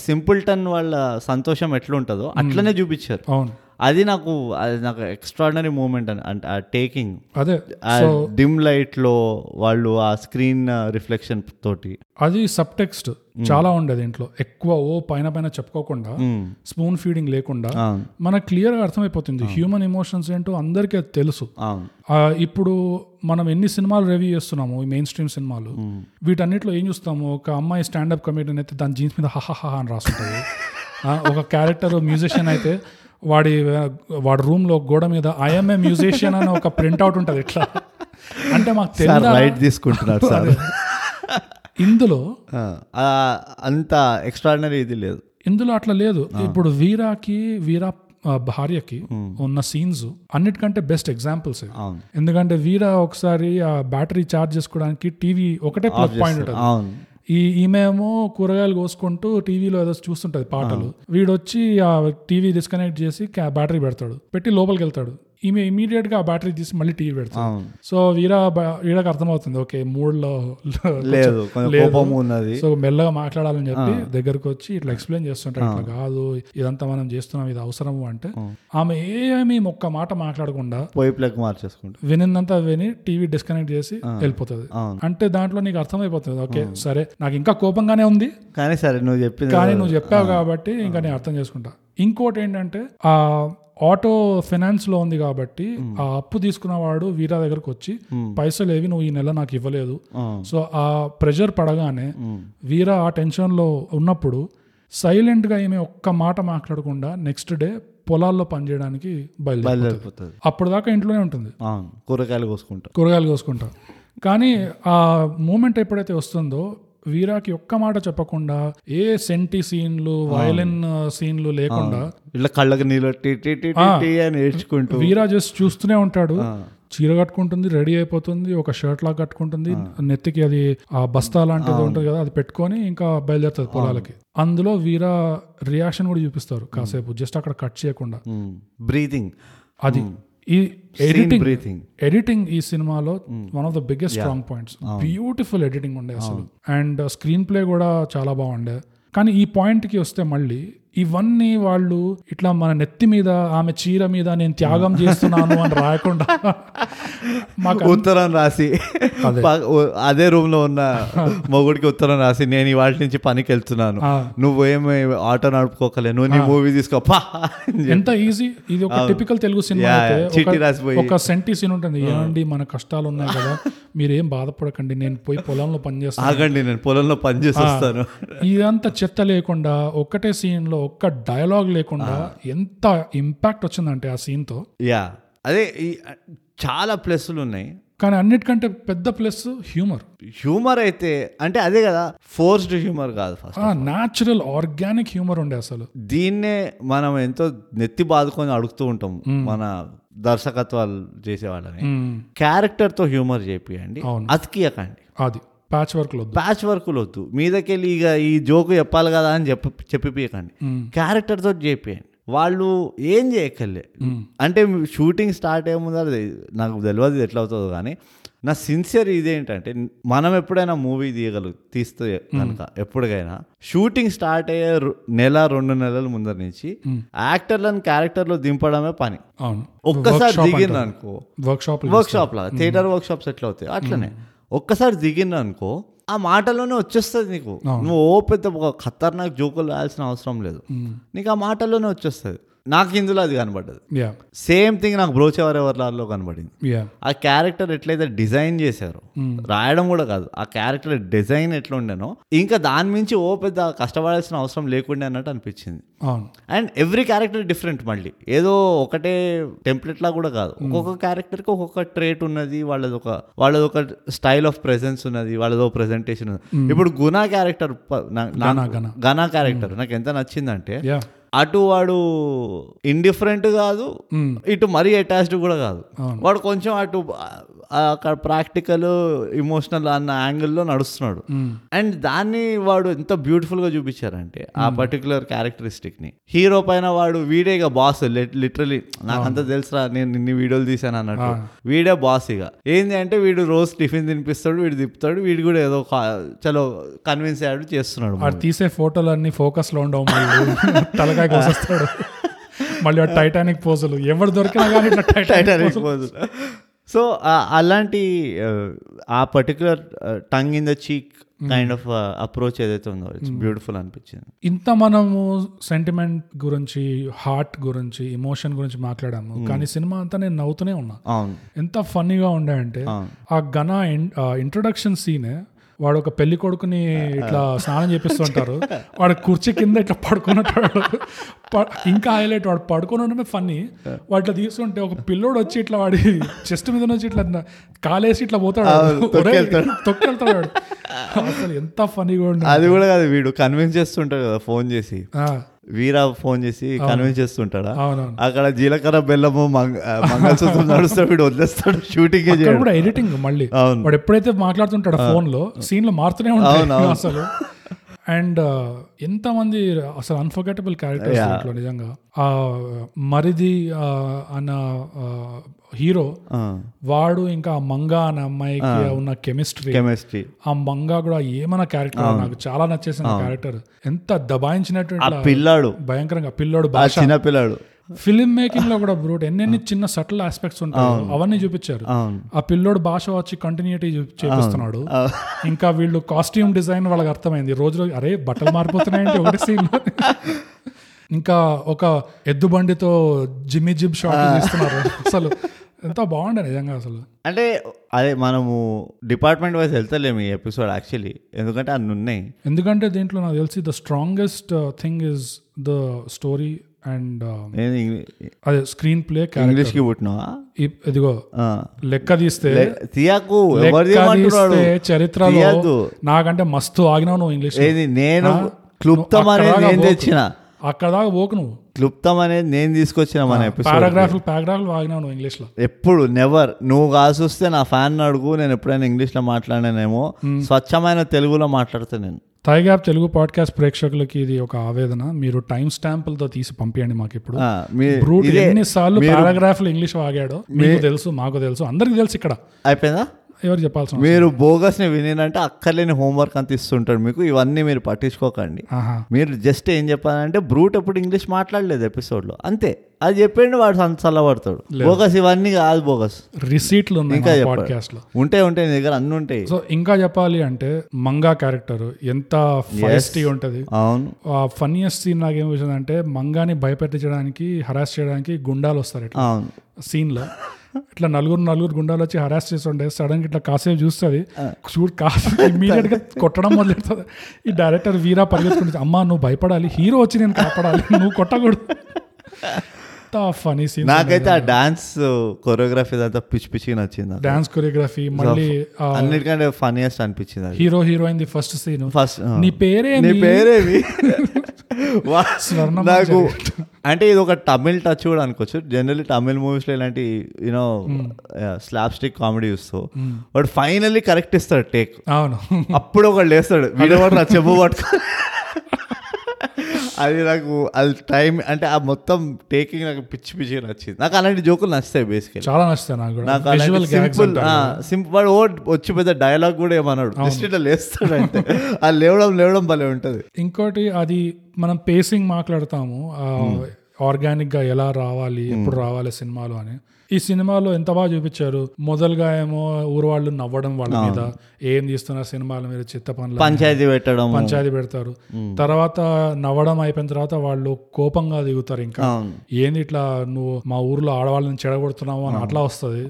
సింపుల్టన్ వాళ్ళ సంతోషం ఎట్లుంటుందో అట్లనే చూపించారు. అవును అది నాకు అది నాకు ఎక్స్ట్రాడినరీ మూమెంట్ అని ఆ టేకింగ్, అదే డిమ్ లైట్ లో వాళ్ళు ఆ స్క్రీన్ రిఫ్లెక్షన్ తోటి అది సబ్ టెక్స్ట్ చాలా ఉండేది ఇంట్లో, ఎక్కువ ఓ పైన పైన చెప్పుకోకుండా స్పూన్ ఫీడింగ్ లేకుండా మనకు క్లియర్ గా అర్థమైపోతుంది హ్యూమన్ ఎమోషన్స్ ఏంటో అందరికీ అది తెలుసు. ఇప్పుడు మనం ఎన్ని సినిమాలు రివ్యూ చేస్తున్నాము ఈ మెయిన్ స్ట్రీమ్ సినిమాలు, వీటన్నిటిలో ఏం చూస్తాము, ఒక అమ్మాయి స్టాండప్ కమెడియన్ అయితే దాని జీన్స్ మీద హహహ అని రాస్తుంటుంది, ఒక క్యారెక్టర్ మ్యూజిషియన్ అయితే వాడి వాడి రూమ్ లో గోడ మీద ఐఎమ్ ఏ మ్యూజిషియన్ అని ఒక ప్రింట్అవుట్ ఉంటుంది. ఇట్లా అంటే మాకు తెలుసు ఇందులో అంత ఎక్స్ట్రాడినరీ ఇది లేదు, ఇందులో అట్లా లేదు. ఇప్పుడు వీరాకి వీరా భార్యకి ఉన్న సీన్స్ అన్నిటికంటే బెస్ట్ ఎగ్జాంపుల్స్, ఎందుకంటే వీరా ఒకసారి ఆ బ్యాటరీ చార్జ్ చేసుకోవడానికి టీవీ ఒకటే ప్లగ్ పాయింట్ ఉంటుంది, ఈ ఈమెమో కూరగాయలు కోసుకుంటూ టీవీలో ఏదో చూస్తుంటది పాటలు, వీడొచ్చి ఆ టీవీ డిస్కనెక్ట్ చేసి బ్యాటరీ పెడతాడు, పెట్టి లోపలికి వెళ్తాడు, ఈమె ఇమీడియట్ గా ఆ బ్యాటరీ తీసి మళ్ళీ టీవీ పెడతాడు. సో వీరా వీరాకి అర్థమవుతుంది ఓకే మూడ్లో లేదు, సో మెల్లగా మాట్లాడాలని చెప్పి దగ్గరకు వచ్చి ఇట్లా ఎక్స్ప్లెయిన్ చేస్తుంటాడు, ఇట్లా కాదు ఇదంతా మనం చేస్తున్నాం ఇది అవసరము అంటే, ఆమె ఏమీ ఒక్క మాట మాట్లాడకుండా వినిందంతా విని టీవీ డిస్కనెక్ట్ చేసి వెళ్ళిపోతుంది. అంటే దాంట్లో నీకు అర్థమైపోతుంది ఓకే సరే నాకు ఇంకా కోపంగానే ఉంది కానీ సరే నువ్వు చెప్పి కానీ నువ్వు చెప్పావు కాబట్టి ఇంకా నేను అర్థం చేసుకుంటా. ఇంకోటి ఏంటంటే ఆ ఆటో ఫైనాన్స్ లో ఉంది కాబట్టి ఆ అప్పు తీసుకున్నవాడు వీరా దగ్గరకు వచ్చి పైసలు ఏవి నువ్వు ఈ నెల నాకు ఇవ్వలేదు, సో ఆ ప్రెషర్ పడగానే వీరా ఆ టెన్షన్ లో ఉన్నప్పుడు సైలెంట్ గా ఈమె ఒక్క మాట మాట్లాడకుండా నెక్స్ట్ డే పొలాల్లో పనిచేయడానికి బయలుదేరిపోతుంది. అప్పుడు దాకా ఇంట్లోనే ఉంటుంది, కూరగాయలు కోసుకుంటా కూరగాయలు కోసుకుంటా కానీ ఆ మూమెంట్ ఎప్పుడైతే వస్తుందో వీరాకి ఒక్క మాట చెప్పకుండా ఏ సెంటి సీన్లు వయలిన్ సీన్లు లేకుండా వీరా జస్ట్ చూస్తూనే ఉంటాడు, చీర కట్టుకుంటుంది రెడీ అయిపోతుంది, ఒక షర్ట్ లాగా కట్టుకుంటుంది, నెత్తికి అది ఆ బస్తా లాంటిది ఉంటుంది కదా అది పెట్టుకొని ఇంకా బయలుదేరుతుంది పొలాలకి. అందులో వీరా రియాక్షన్ కూడా చూపిస్తారు కాసేపు, జస్ట్ అక్కడ కట్ చేయకుండా బ్రీతింగ్. అది ఈ ఎడిటింగ్ ఎడిటింగ్ ఈ సినిమాలో one of the biggest strong points, beautiful editing ఉండే అసలు. అండ్ స్క్రీన్ ప్లే కూడా చాలా బాగుండే. కానీ ఈ పాయింట్ కి వస్తే మళ్ళీ ఇవన్నీ వాళ్ళు ఇట్లా మన నెత్తి మీద ఆమె చీర మీద నేను త్యాగం చేస్తున్నాను అని రాయకుండా మాకు ఉత్తరం రాసి అదే రూమ్ లో ఉన్న మొగుడికి ఉత్తరం రాసి నేను ఇవాళ నుంచి పనికి వెళ్తున్నాను నువ్వేమి ఆటో నడుపుకోకలే నువ్వు నీ మూవీ తీసుకోపా. ఎంత ఈజీ ఇది, ఒక టిపికల్ తెలుగు సినిమా చిట్టి రాసిపోయి ఒక సెంటి సీన్ ఉంటుంది, ఏమండి మన కష్టాలు ఉన్నాయి కదా మీరేం బాధపడకండి నేను పోయి పొలంలో పనిచేస్తాను ఆగండి నేను పొలంలో పనిచేస్తాను, ఇదంతా చెత్త లేకుండా ఒక్కటే సీన్ లో ఒక్క డైలాగ్ లేకుండా ఎంత ఇంపాక్ట్ వచ్చిందంటే ఆ సీన్ తో. యా అదే చాలా ప్లస్లు ఉన్నాయి కానీ అన్నిటికంటే పెద్ద ప్లస్ హ్యూమర్. హ్యూమర్ అయితే అంటే అదే కదా ఫోర్స్డ్ హ్యూమర్ కాదు, ఫస్ట్ న్యాచురల్ ఆర్గానిక్ హ్యూమర్ ఉండే అసలు. దీన్నే మనం ఎంతో నెత్తి బాదుకొని అడుగుతూ ఉంటాం మన దర్శకత్వాలు చేసేవాళ్ళని, క్యారెక్టర్ తో హ్యూమర్ చేపియండి అతికియకండి, అది ప్యాచ్ వర్క్ వద్దు ప్యాచ్ వర్క్లు వద్దు మీదకెళ్ళి ఇక ఈ జోకు చెప్పాలి కదా అని చెప్పి చెప్పిపియకండి, క్యారెక్టర్ తో చేపియండి. వాళ్ళు ఏం చేయక్కర్లే, అంటే షూటింగ్ స్టార్ట్ అయ్యే ముందర నాకు తెలియదు ఎట్లా అవుతుందో కానీ నా సిన్సియర్ ఇదేంటంటే మనం ఎప్పుడైనా మూవీ తీయగలు తీస్తే కనుక ఎప్పటికైనా షూటింగ్ స్టార్ట్ అయ్యే నెల రెండు నెలల ముందర నుంచి యాక్టర్లను క్యారెక్టర్లో దింపడమే పని. ఒక్కసారి దిగిన అనుకో వర్క్ షాప్ వర్క్ షాప్ లాగా థియేటర్ వర్క్ షాప్స్ ఎట్లా అవుతాయి అట్లనే ఒక్కసారి దిగిన అనుకో ఆ మాటలోనే వచ్చేస్తుంది నీకు. నువ్వు ఓ పెద్ద ఖతర్నాక్ జోకులు రాయాల్సిన అవసరం లేదు, నీకు ఆ మాటలోనే వచ్చేస్తుంది. నాకు ఇందులో అది కనబడ్డది. సేమ్ థింగ్ నాకు బ్రోచేవారెవర్లాల్లో కనబడింది. ఆ క్యారెక్టర్ ఎట్లయితే డిజైన్ చేశారో, రాయడం కూడా కాదు, ఆ క్యారెక్టర్ డిజైన్ ఎట్లుండేనో ఇంకా దాని మించి ఓ పెద్ద కష్టపడాల్సిన అవసరం లేకుండే అన్నట్టు అనిపించింది. అండ్ ఎవ్రీ క్యారెక్టర్ డిఫరెంట్, మళ్ళీ ఏదో ఒకటే టెంప్లెట్ లా కూడా కాదు. ఒక్కొక్క క్యారెక్టర్కి ఒక్కొక్క ట్రేట్ ఉన్నది, వాళ్ళదొక వాళ్ళదొక స్టైల్ ఆఫ్ ప్రెజెన్స్ ఉన్నది, వాళ్ళదో ప్రెజెంటేషన్ ఉన్నది. ఇప్పుడు గుణ క్యారెక్టర్, గణ క్యారెక్టర్ నాకు ఎంత నచ్చిందంటే అటు వాడు ఇండిఫరెంట్ కాదు, ఇటు మరీ అటాచ్డ్ కూడా కాదు. వాడు కొంచెం అటు అక్కడ ప్రాక్టికల్ ఎమోషనల్ అన్న యాంగిల్లో నడుస్తున్నాడు. అండ్ దాన్ని వాడు ఎంత బ్యూటిఫుల్ గా చూపించారంటే ఆ పర్టికులర్ క్యారెక్టరిస్టిక్ ని. హీరో పైన వాడు వీడే ఇక బాస్, లిటరలీ నాకంతా తెలుసురా, నేను నిన్ను వీడియోలు తీసాను అన్నట్టు వీడే బాస్. ఇక ఏంది అంటే వీడు రోజు టిఫిన్ తినిపిస్తాడు, వీడు తిప్పుతాడు, వీడు కూడా ఏదో చలో కన్విన్స్ అయ్యాడు చేస్తున్నాడు. తీసే ఫోటోలు అన్ని ఫోకస్ లో ఉండవు, వస్తాడు మళ్ళీ టైటానిక్ పోజులు, ఎవరు దొరికినా కానీ టైటానిక్ పోజులు. సో అలాంటి ఆ particular tongue in the cheek kind of approach ఏదైతే ఉందో ఇట్స్ బ్యూటిఫుల్ అనిపించింది. ఇంత మనము సెంటిమెంట్ గురించి, హార్ట్ గురించి, ఇమోషన్ గురించి మాట్లాడాము, కానీ సినిమా అంతా నేను నవ్వుతూనే ఉన్నా. ఎంత ఫన్నీగా ఉండాయంటే ఆ ఘన ఇంట్రొడక్షన్ సీనే, వాడు ఒక పెళ్లి కొడుకుని ఇట్లా స్నానం చేపిస్తుంటారు, వాడు కుర్చీ కింద ఇట్లా పడుకున్నట్టు, ఇంకా హైలైట్ వాడు పడుకుని ఉండమే ఫన్నీ. వాడు ఇట్లా తీసుకుంటే ఒక పిల్లోడు వచ్చి ఇట్లా వాడి చెస్ట్ మీద నుంచి ఇట్లా కాలేసి ఇట్లా పోతాడు, తొక్కెళ్తాడు. అసలు ఎంత ఫన్నీగా ఉంటుంది. అది కూడా కాదు, వీడు కన్విన్స్ చేస్తుంటాడు కదా ఫోన్ చేసి, వీరా ఫోన్ చేసి కన్విన్స్ చేస్తుంటాడా, అక్కడ జీలకర్ర బెల్లము మంగళసూత్రం నడుస్తాడు, వీడు వదిలేస్తాడు. షూటింగ్ కూడా ఎడిటింగ్ మళ్ళీ వాడు ఎప్పుడైతే మాట్లాడుతుంటాడు ఫోన్ లో, సీన్లు మారుతూనే ఉంటాయి అసలు. అండ్ ఎంతమంది అసలు అన్ఫర్గెటబుల్ క్యారెక్టర్స్ నిజంగా. ఆ మరిది అన్న హీరో, వాడు ఇంకా మంగ అనే అమ్మాయికి ఉన్న కెమిస్ట్రీ కెమిస్ట్రీ ఆ మంగ కూడా ఏమన్నా క్యారెక్టర్, నాకు చాలా నచ్చేసిన క్యారెక్టర్. ఎంత దబాయించినట్టు పిల్లాడు, భయంకరంగా పిల్లాడు, చిన్న పిల్లాడు. ఫిల్మ్ మేకింగ్ లో కూడా బ్రూట్ ఎన్నెన్ని చిన్న సటిల్ ఆస్పెక్ట్స్ ఉంటాయి, అవన్నీ చూపించారు. ఆ పిల్లోడు భాష వచ్చి కంటిన్యూటీ చేపిస్తున్నాడు. ఇంకా వీళ్ళు కాస్ట్యూమ్ డిజైన్ వాళ్ళకి అర్థమైంది రోజు రోజు, అరే బట్టలు మారిపోతున్నాయంటే ఒకటి సీన్. ఇంకా ఒక ఎద్దు బండితో జిమ్మి జిమ్ షాట్ చేస్తున్నారు. అసలు ఎంతో బాగుండే నిజంగా అసలు. అంటే అదే మనము డిపార్ట్మెంట్ వైజ్ వెళ్తలేము ఈ ఎపిసోడ్ యాక్చువల్లీ, ఎందుకంటే అన్ని ఉన్నాయి. ఎందుకంటే దీంట్లో నాకు తెలిసి the strongest thing is the story and అదే స్క్రీన్ ప్లే. ఇంగ్లీష్ కి పుట్టినవా? ఇదిగో లెక్క తీస్తే చరిత్రలో నాకంటే మస్తు ఆగినావు నువ్వు ఇంగ్లీష్. నేను క్లుప్తం అనేది నేను తెచ్చిన, అక్కడ దాకా పోకు నువ్వు. క్లుప్తం అనేది నేను తీసుకొచ్చిన మన ఎపిసోడ్. పారాగ్రాఫ్లు పారాగ్రాఫ్లు వాగినావు నువ్వు ఇంగ్లీష్ లో. ఎప్పుడు నెవర్. నువ్వు కాసి వస్తే నా ఫ్యాన్ అడుగు, నేను ఎప్పుడైనా ఇంగ్లీష్ లో మాట్లాడానేమో, స్వచ్ఛమైన తెలుగులో మాట్లాడతా నేను. థైగ్యాప్ తెలుగు పాడ్కాస్ట్ ప్రేక్షకులకి ఇది ఒక ఆవేదన, మీరు టైం స్టాంపులతో తీసి పంపియండి మాకు. ఇప్పుడు బ్రూట్ ఎన్నిసార్లు పారాగ్రాఫ్లు ఇంగ్లీష్ వాగాడో మీకు తెలుసు, మాకు తెలుసు, అందరికి తెలుసు. ఇక్కడ అయిపోయిందా? ఎవరు చెప్పాల్సిన? మీరు బోగస్ ని వినేనంటే అక్కర్లేని హోంవర్క్ అంత ఇస్తుంటాడు మీకు. ఇవన్నీ మీరు పట్టించుకోకండి. మీరు జస్ట్ ఏం చెప్పాలంటే బ్రూట్ ఎప్పుడు ఇంగ్లీష్ మాట్లాడలేదు ఎపిసోడ్ లో, అంతే. అది చెప్పండి, వాడు చల్లబడతాడు. బోగస్ ఇవన్నీ కాదు, బోగస్ రిసీట్లు ఇంకా పాడ్కాస్ట్ లో ఉంటాయి, ఉంటాయి దగ్గర అన్ని ఉంటాయి. సో ఇంకా చెప్పాలి అంటే మంగా క్యారెక్టర్ ఎంత ఫైస్టీ ఉంటది. అవును. ఆ ఫన్నీయెస్ట్ సీన్ నాకు ఏం వచ్చింది అంటే మంగాని భయపెట్టించడానికి, హరాస్ చేయడానికి గుండాలు వస్తారు ఇట్లా సీన్ లో. ఇట్లా నలుగురు నలుగురు గుండాలు వచ్చి హరాస్ చేస్తుంటే సడన్ గా ఇట్లా కాసేపు చూస్తుంది, చూడు కాసేపు ఇమీడియట్ గా కొట్టడం మొదలెడుతుంది. ఈ డైరెక్టర్ వీరా పరిగెత్తుకుంటుంది, అమ్మా నువ్వు భయపడాలి, హీరో వచ్చి నేను కాపాడాలి, నువ్వు కొట్టకూడదు. నాకైతే ఆ డాన్స్ కొరియోగ్రఫీ అంతా పిచ్చి పిచ్చి నచ్చింది. డాన్స్ కొరియోగ్రఫీ మళ్ళీ అన్నిటికంటే ఫన్నీయెస్ట్ అనిపించింది. హీరో హీరోయిన్ ది ఫస్ట్ సీన్, ఫస్ట్ నీ పేరే నీ పేరేవి నాకు. అంటే ఇది ఒక తమిళ్ టచ్ కూడా అనుకోవచ్చు. జనరల్లీ తమిళ్ మూవీస్లో ఇలాంటి యూనో స్లాప్ స్టిక్ కామెడీ చూస్తూ వాడు ఫైనల్లీ కరెక్ట్ ఇస్తాడు టేక్. అవును, అప్పుడు ఒకడు లేస్తాడు, వీడియో వాడు నా చెప్పు పట్టుకో. అది నాకు అది టైం అంటే ఆ మొత్తం టేకింగ్ నాకు పిచ్చి పిచ్చిగా నచ్చింది. నాకు అలాంటి జోకులు నచ్చుతాయి బేసికలీ, చాలా నచ్చుతాయి నాకు. నాకు సింపుల్ సింపుల్ వాడు ఓ వచ్చి పెద్ద డైలాగ్ కూడా ఏమన్నాడు, జస్ట్ ఇట్లా లేస్తాడు అంటే ఆ లేవడం లేవడం భలే ఉంటుంది. ఇంకోటి అది మనం పేసింగ్ మాట్లాడతాము, ఆర్గానిక్గా ఎలా రావాలి, ఎప్పుడు రావాలి సినిమాలో అని. ఈ సినిమాలో ఎంత బాగా చూపించారు. మొదలుగా ఏమో ఊరు వాళ్ళు నవ్వడం, వాళ్ళ మీద ఏం తీస్తున్నారు సినిమాల మీద చిత్త పనులు, పంచాయతీ పెట్టడం, పంచాయతీ పెడతారు. తర్వాత నవ్వడం అయిపోయిన తర్వాత వాళ్ళు కోపంగా దిగుతారు, ఇంకా ఏంది ఇట్లా నువ్వు మా ఊర్లో ఆడవాళ్ళని చెడగొడుతున్నావు అని అట్లా వస్తుంది.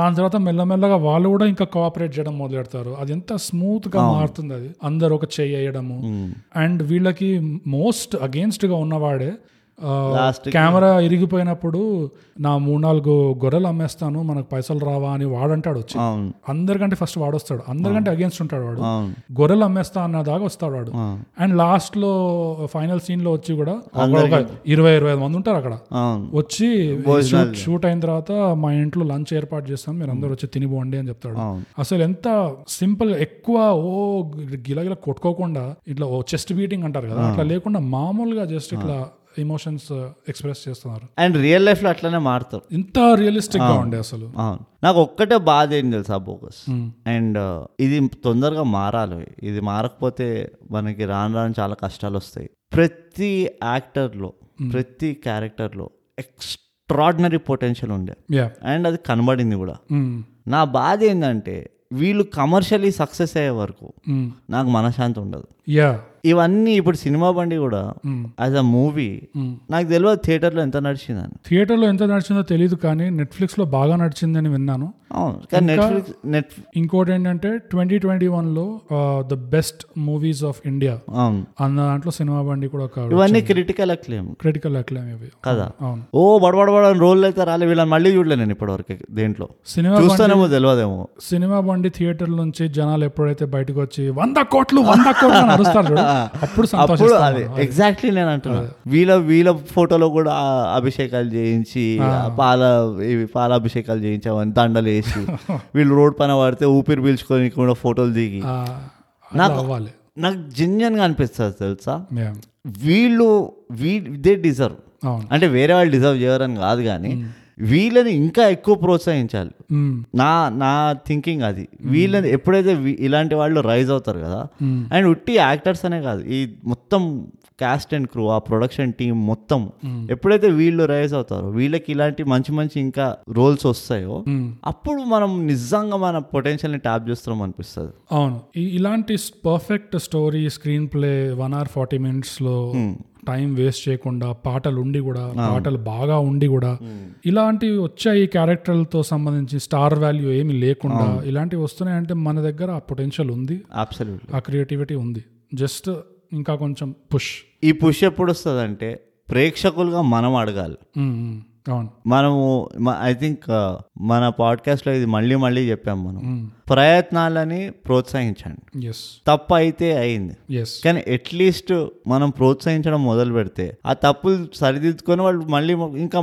దాని తర్వాత మెల్లమెల్లగా వాళ్ళు కూడా ఇంకా కోఆపరేట్ చేయడం మొదలు పెడతారు. అది ఎంత స్మూత్ గా మారుతుంది అది, అందరు ఒక చెయ్యి వేయడము. అండ్ వీళ్ళకి మోస్ట్ అగేన్స్ట్ గా ఉన్నవాడే కెమెరా ఇరిగిపోయినప్పుడు నా మూడు నాలుగు గొర్రెలు అమ్మేస్తాను మనకు పైసలు రావా అని వాడంటాడు వచ్చి. అందరికంటే ఫస్ట్ వాడొస్తాడు, అందరికంటే అగేన్స్ట్ ఉంటాడు వాడు, గొర్రెలు అమ్మేస్తా అన్న దాకా వస్తాడు వాడు. అండ్ లాస్ట్ లో ఫైనల్ సీన్ లో వచ్చి కూడా ఇరవై ఇరవై ఐదు మంది ఉంటారు అక్కడ వచ్చి, షూట్ అయిన తర్వాత మా ఇంట్లో లంచ్ ఏర్పాటు చేస్తాం మీరు అందరు వచ్చి తినిపోండి అని చెప్తాడు. అసలు ఎంత సింపుల్, ఎక్కువ ఓ గిలగిల కొట్టుకోకుండా ఇట్లా చెస్ట్ బీటింగ్ అంటారు కదా అట్లా లేకుండా మామూలుగా జస్ట్ ఇట్లా ఎమోషన్స్ ఎక్స్ప్రెస్ చేస్తున్నారు. అండ్ రియల్ లైఫ్ లో అట్లానే మారుతారు, ఇంత రియలిస్టిక్ గా ఉండే అసలు. నాకు ఒక్కటే బాధ ఏం తెలుసా, ఫోకస్. అండ్ ఇది తొందరగా మారాలి, ఇది మారకపోతే మనకి రాను రాను చాలా కష్టాలు వస్తాయి. ప్రతి యాక్టర్లో, ప్రతి క్యారెక్టర్లో ఎక్స్ట్రాడినరీ పొటెన్షియల్ ఉండే, అండ్ అది కనబడింది కూడా. నా బాధ ఏంటంటే వీళ్ళు కమర్షియలీ సక్సెస్ అయ్యే వరకు నాకు మనశ్శాంతి ఉండదు. ఇవన్నీ ఇప్పుడు సినిమా బండి కూడా యాజ్ అ మూవీ నాకు తెలియదు థియేటర్లో ఎంత నడిచిందని, థియేటర్లో ఎంత నడిచిందో తెలియదు కానీ నెట్ఫ్లిక్స్ లో బాగా నడిచిందని విన్నాను. ఇంకోటి ఏంటంటే ట్వంటీ ట్వంటీ వన్ లో the best movies of India అన్న దాంట్లో సినిమా బండి కూడా. ఇవన్నీ క్రిటికల్ అక్లేమ్, క్రిటికల్ అక్లేమ్ ఇవి కదా. ఓ బడబడబడ రోల్ అయితే రాలే, వీళ్ళని మళ్ళీ చూడలేదు నేను ఇప్పటి వరకు దేంట్లో. సినిమా చూస్తానేమో తెలియదేమో, సినిమా బండి థియేటర్ నుంచి జనాలు ఎప్పుడైతే బయటకు వచ్చి వంద కోట్లు వంద కోట్లు నడుస్తారు అప్పుడు అప్పుడు అదే ఎగ్జాక్ట్లీ నేను అంటున్నా. వీళ్ళ వీళ్ళ ఫోటోలో కూడా అభిషేకాలు చేయించి, పాల ఇవి పాల అభిషేకాలు చేయించి, దండలు వేసి, వీళ్ళు రోడ్ పైన పడితే ఊపిరి పీల్చుకొని కూడా ఫోటోలు దిగి. నాకు నాకు జెన్యున్ గా అనిపిస్తుంది తెలుసా, వీళ్ళు వీ దే డిజర్వ్, అంటే వేరే వాళ్ళు డిజర్వ్ చేయరని కాదు కానీ వీళ్ళని ఇంకా ఎక్కువ ప్రోత్సహించాలి. నా నా థింకింగ్ అది. వీళ్ళని ఎప్పుడైతే ఇలాంటి వాళ్ళు రైజ్ అవుతారు కదా, అండ్ ఉట్టి యాక్టర్స్ అనే కాదు, ఈ మొత్తం కాస్ట్ అండ్ క్రూ, ఆ ప్రొడక్షన్ టీం మొత్తం ఎప్పుడైతే వీళ్ళు రైజ్ అవుతారో, వీళ్ళకి ఇలాంటి మంచి మంచి ఇంకా రోల్స్ వస్తాయో అప్పుడు మనం నిజంగా మన పొటెన్షియల్ ని ట్యాప్ చేస్తున్నాం అనిపిస్తుంది. అవును, ఇలాంటి perfect story, screenplay, one hour forty minutes లో టైం వేస్ట్ చేయకుండా, పాటలు ఉండి కూడా, పాటలు బాగా ఉండి కూడా, ఇలాంటివి వచ్చాయి క్యారెక్టర్లతో సంబంధించి స్టార్ వాల్యూ ఏమి లేకుండా ఇలాంటివి వస్తున్నాయంటే మన దగ్గర ఆ పొటెన్షియల్ ఉంది, ఆ క్రియేటివిటీ ఉంది, జస్ట్ ఇంకా కొంచెం పుష్. ఈ పుష్ ఎప్పుడు వస్తుంది అంటే ప్రేక్షకులుగా మనం అడగాలి. మనము ఐ థింక్ మన పాడ్కాస్ట్ లో ఇది మళ్ళీ మళ్ళీ చెప్పాం, మనం ప్రయత్నాలని ప్రోత్సహించండి, తప్పు అయితే అయింది కానీ అట్లీస్ట్ మనం ప్రోత్సహించడం మొదలు పెడితే ఆ తప్పులు సరిదిద్దుకొని వాళ్ళు మళ్ళీ ఇంకా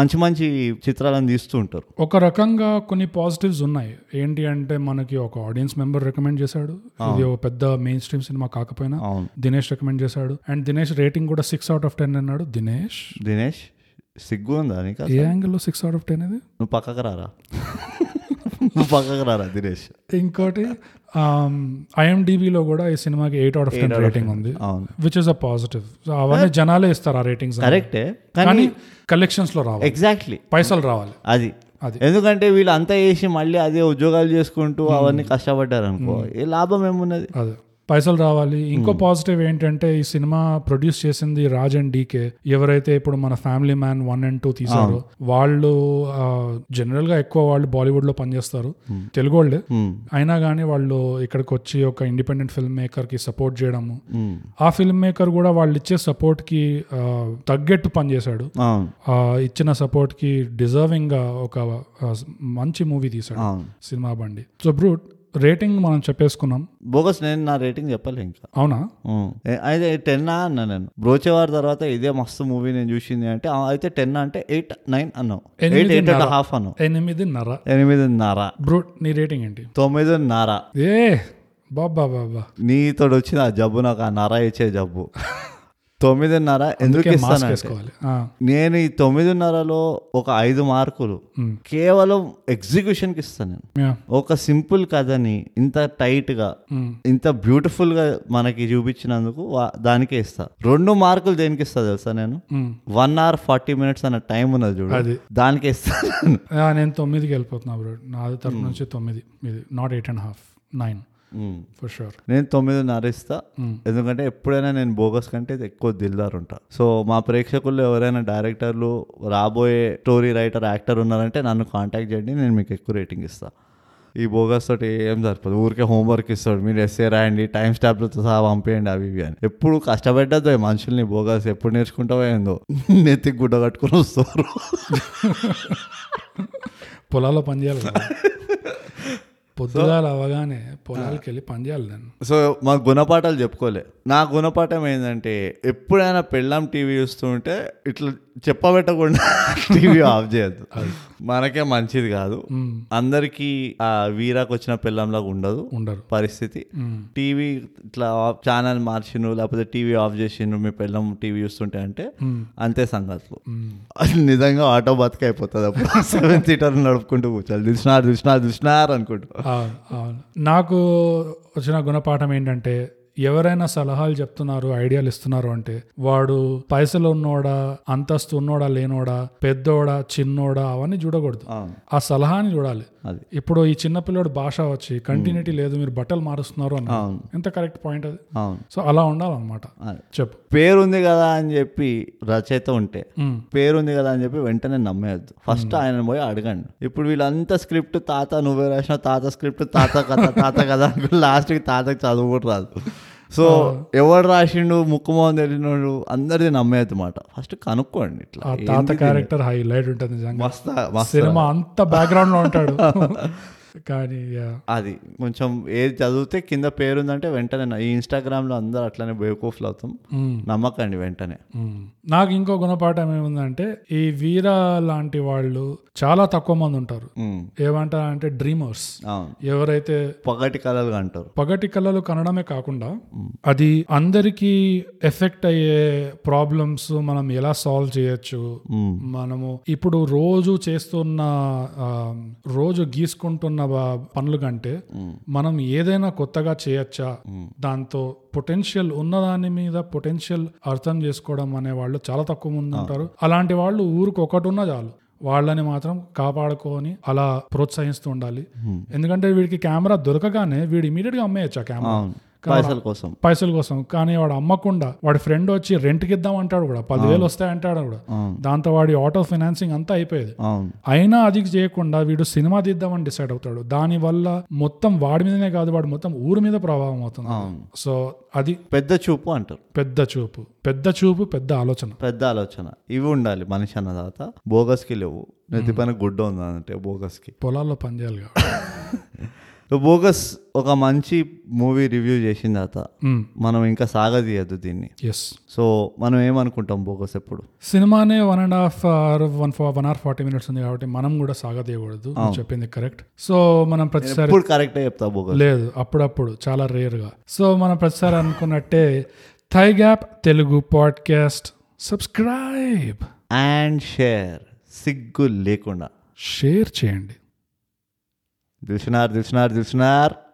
మంచి మంచి చిత్రాలను తీస్తూ ఉంటారు. ఒక రకంగా కొన్ని పాజిటివ్స్ ఉన్నాయి. ఏంటి అంటే మనకి ఒక ఆడియన్స్ మెంబర్ రికమెండ్ చేశాడు, ఇది ఒక పెద్ద మెయిన్ స్ట్రీమ్ సినిమా కాకపోయినా దినేష్ రికమెండ్ చేశాడు. అండ్ దినేష్ రేటింగ్ కూడా సిక్స్ అవుట్ ఆఫ్ టెన్ అన్నాడు. దినేష్ దినేష్ సిగ్గు ఉందా నీకు? ఏ యాంగిల్లో సిక్స్ అవుట్ ఆఫ్ టెన్ ఇది? నువ్వు పక్కకు రారా, నువ్వు పక్కకు రారా దినేష్. ఇంకోటి ఐఎండిబిలో కూడా ఈ సినిమాకి eight out of ten rating ఉంది, విచ్ ఇస్ అ పాజిటివ్. అవన్నీ జనాలే ఇస్తారు ఆ రేటింగ్స్, కరెక్టే, కానీ కలెక్షన్స్ లో రావాలి, ఎగ్జాక్ట్లీ పైసలు రావాలి. అది అది ఎందుకంటే వీళ్ళు అంతా చేసి మళ్ళీ అదే ఉద్యోగాలు చేసుకుంటూ అవన్నీ కష్టపడ్డారు అనుకో, ఏ లాభం ఏమున్నది, అదే పైసలు రావాలి. ఇంకో పాజిటివ్ ఏంటంటే ఈ సినిమా ప్రొడ్యూస్ చేసింది రాజ్ అండ్ డీకే, ఎవరైతే ఇప్పుడు మన family man one and two తీసారో వాళ్ళు. జనరల్ గా ఎక్కువ వాళ్ళు బాలీవుడ్ లో పనిచేస్తారు, తెలుగు వాళ్ళే అయినా కానీ వాళ్ళు ఇక్కడికి వచ్చి ఒక ఇండిపెండెంట్ ఫిల్మ్ మేకర్ కి సపోర్ట్ చేయడము, ఆ ఫిల్మ్ మేకర్ కూడా వాళ్ళు ఇచ్చే సపోర్ట్ కి తగ్గట్టు పనిచేశాడు, ఇచ్చిన సపోర్ట్ కి డిజర్వింగ్ గా ఒక మంచి మూవీ తీశాడు సినిమా బండి. సో బ్రూట్ రేటింగ్ మనం చెప్పేసుకున్నాం. బోగస్ నేను నా రేటింగ్ చెప్పాలి ఇంకా. అవునా, అయితే టెన్ అన్నా నేను. బ్రోచేవారి తర్వాత ఇదే మస్తు మూవీ నేను చూసింది అంటే అయితే టెన్ అంటే ఎయిట్ నైన్ అన్నావు, ఎయిట్ ఎయిట్ అండ్ హాఫ్ అన్నావు, ఎనిమిదిన్నర ఎనిమిదిన్నర బ్రూట్ నీ రేటింగ్ ఏంటి? తొమ్మిదిన్నర. ఏ బాబా బాబా, నీతో వచ్చిన ఆ జబ్బు నాకు, ఆ నర ఇచ్చే జబ్బు. తొమ్మిదిన్నర ఎందుకు ఇస్తానంటే, నేను ఈ తొమ్మిదిన్నరలో ఒక ఐదు మార్కులు కేవలం ఎగ్జిక్యూషన్ కి ఇస్తాను. నేను ఒక సింపుల్ కథని ఇంత టైట్ గా ఇంత బ్యూటిఫుల్ గా మనకి చూపించినందుకు దానికే ఇస్తా. రెండు మార్కులు దేనికి ఇస్తా తెలుసా, నేను వన్ అవర్ ఫార్టీ మినిట్స్ అన్న టైం ఉన్నది చూడు, దానికే ఇస్తాను. నేను తొమ్మిదికి వెళ్ళిపోతున్నా బ్రో, నాది తరపు నుంచి తొమ్మిది, not eight and half, nine for sure. నేను తొమ్మిదిన్నర ఇస్తా, ఎందుకంటే ఎప్పుడైనా నేను బోగస్ కంటే ఎక్కువ దిల్దార్ ఉంటా. సో మా ప్రేక్షకుల్లో ఎవరైనా డైరెక్టర్లు, రాబోయే స్టోరీ రైటర్, యాక్టర్ ఉన్నారంటే నన్ను కాంటాక్ట్ చేయండి, నేను మీకు ఎక్కువ రేటింగ్ ఇస్తా. ఈ బోగస్ తోటి ఏం సరిపోదు, ఊరికే హోంవర్క్ ఇస్తాడు, మీరు ఎస్ఏ రాయండి, టైం స్టాంప్లతో సహా పంపేయండి అవి ఇవి అని. ఎప్పుడు కష్టపెట్టద్దు మనుషుల్ని, బోగస్ ఎప్పుడు నేర్చుకుంటావో ఏందో, నెత్తికి గుడ్డ కట్టుకుని వస్తారు, పొలాల్లో పనిచేయాలి, పొద్దుగాలు అవగానే పొలాలకి వెళ్ళి పని చేయాలి. నేను సో మా గుణపాఠాలు చెప్పుకోలే. నా గుణపాఠం ఏంటంటే, ఎప్పుడైనా పెళ్ళాం టీవీ చూస్తుంటే ఇట్లా చెప్పబెట్టకుండా టీవీ ఆఫ్ చేయద్దు, మనకే మంచిది కాదు. అందరికీ ఆ వీరాకు వచ్చిన పెళ్ళంలాగా ఉండదు ఉండరు పరిస్థితి. టీవీ ఇట్లా ఛానల్ మార్చిను లేకపోతే టీవీ ఆఫ్ చేసిండు మీ పెళ్ళం టీవీ చూస్తుంటే అంటే అంతే సంగతులు. అది నిజంగా ఆటో బతికి అయిపోతుంది. అప్పుడు సెవెన్ సీటర్ నడుపుకుంటూ కూర్చోాలి, దిష్నారు దిష్నారు దిష్నారు అనుకుంటూ. నాకు వచ్చిన గుణపాఠం ఏంటంటే, ఎవరైనా సలహాలు చెప్తున్నారు, ఐడియాలు ఇస్తున్నారు అంటే వాడు పైసలు ఉన్నోడా, అంతస్తు ఉన్నోడా లేనోడా, పెద్దోడా చిన్నోడా అవన్నీ చూడకూడదు, ఆ సలహాని చూడాలి. ఇప్పుడు ఈ చిన్నపిల్లడు భాష వచ్చి కంటిన్యూటీ లేదు, మీరు బట్టలు మారుస్తున్నారు అన్న, ఎంత కరెక్ట్ పాయింట్ అది. సో అలా ఉండాలన్నమాట. చెప్పు, పేరుంది కదా అని చెప్పి రచయిత ఉంటే పేరుంది కదా అని చెప్పి వెంటనే నమ్మేయద్దు, ఫస్ట్ ఆయన పోయి అడగండి. ఇప్పుడు వీళ్ళంతా స్క్రిప్ట్ తాత నువ్వే రాసిన, తాత స్క్రిప్ట్ తాత కదా తాత కదా, లాస్ట్కి తాతకి చదువు కూడా రాదు. సో ఎవరు రాసిండు, ముక్కుమోహన్ తెలిసినోడు అందరిది నమ్మేది మాట, ఫస్ట్ కనుక్కోండి. ఇట్లా తాత క్యారెక్టర్ హైలైట్ ఉంటుంది నిజంగా, సినిమా అంత బ్యాక్గ్రౌండ్ లో ఉంటాడు. కానీ అది కొంచెం ఏది చదివితే కింద పేరుందంటే వెంటనే, ఈ ఇన్స్టాగ్రామ్ లో అందరు అట్లనే బేవకూఫ్లు అవుతాం, నమ్మకండి వెంటనే. నాకు ఇంకో గుణపాఠం ఏముందంటే, ఈ వీరా లాంటి వాళ్ళు చాలా తక్కువ మంది ఉంటారు. ఏమంటారు అంటే డ్రీమర్స్, ఎవరైతే పగటి కళలు అంటారు. పగటి కళలు కనడమే కాకుండా అది అందరికీ ఎఫెక్ట్ అయ్యే ప్రాబ్లమ్స్ మనం ఎలా సాల్వ్ చేయొచ్చు, మనము ఇప్పుడు రోజు చేస్తున్న రోజు గీసుకుంటున్న పనులు కంటే మనం ఏదైనా కొత్తగా చేయొచ్చా, దాంతో పొటెన్షియల్ ఉన్నదాని మీద పొటెన్షియల్ అర్థం చేసుకోవడం అనే వాళ్ళు చాలా తక్కువ మంది ఉంటారు. అలాంటి వాళ్ళు ఊరికి ఒకటి ఉన్నా చాలు, వాళ్ళని మాత్రం కాపాడుకొని అలా ప్రోత్సహిస్తూ ఉండాలి. ఎందుకంటే వీడికి కెమెరా దొరకగానే వీడు ఇమీడియట్ గా అమ్మేయచ్చు ఆ కెమెరా పైసల కోసం పైసల కోసం కానీ వాడు అమ్మకుండా వాడి ఫ్రెండ్ వచ్చి రెంట్ కి ఇద్దాం అంటాడు కూడా, పదివేలు వస్తాయి అంటాడు కూడా, దాంతో వాడి ఆటో ఫైనాన్సింగ్ అంతా అయిపోయేది. అయినా అది చేయకుండా వీడు సినిమా తీద్దామని డిసైడ్ అవుతాడు, దాని వల్ల మొత్తం వాడి మీదనే కాదు వాడు మొత్తం ఊరి మీద ప్రభావం అవుతుంది. సో అది పెద్ద చూపు అంటారు, పెద్ద చూపు పెద్ద చూపు పెద్ద ఆలోచన పెద్ద ఆలోచన ఇవి ఉండాలి మనిషి అన్న తర్వాత. బోగస్ కి లేవు, నెత్తి పైన గుడ్డ ఉందంటే బోగస్ కి, పొలాల్లో పనిచేయాలి కాబట్టి. బోగస్ ఒక మంచి మూవీ రివ్యూ చేసిన తర్వాత మనం ఇంకా సాగదీయద్దు దీన్ని. ఎస్, సో మనం ఏమనుకుంటాం, బోగస్ ఎప్పుడు సినిమానే one and half hour one one hour forty minutes ఉంది కాబట్టి మనం కూడా సాగదీయకూడదు. చెప్పింది కరెక్ట్. సో మనం ప్రతిసారి కరెక్ట్ చెప్తా బోగస్ లేదు, అప్పుడప్పుడు చాలా రేర్ గా. సో మనం ప్రతిసారి అనుకున్నట్టే, thigh gap Telugu podcast subscribe and share, సిగ్గు లేకుండా షేర్ చేయండి. దిల్సినార్ దిల్సినార్ దిల్సినార్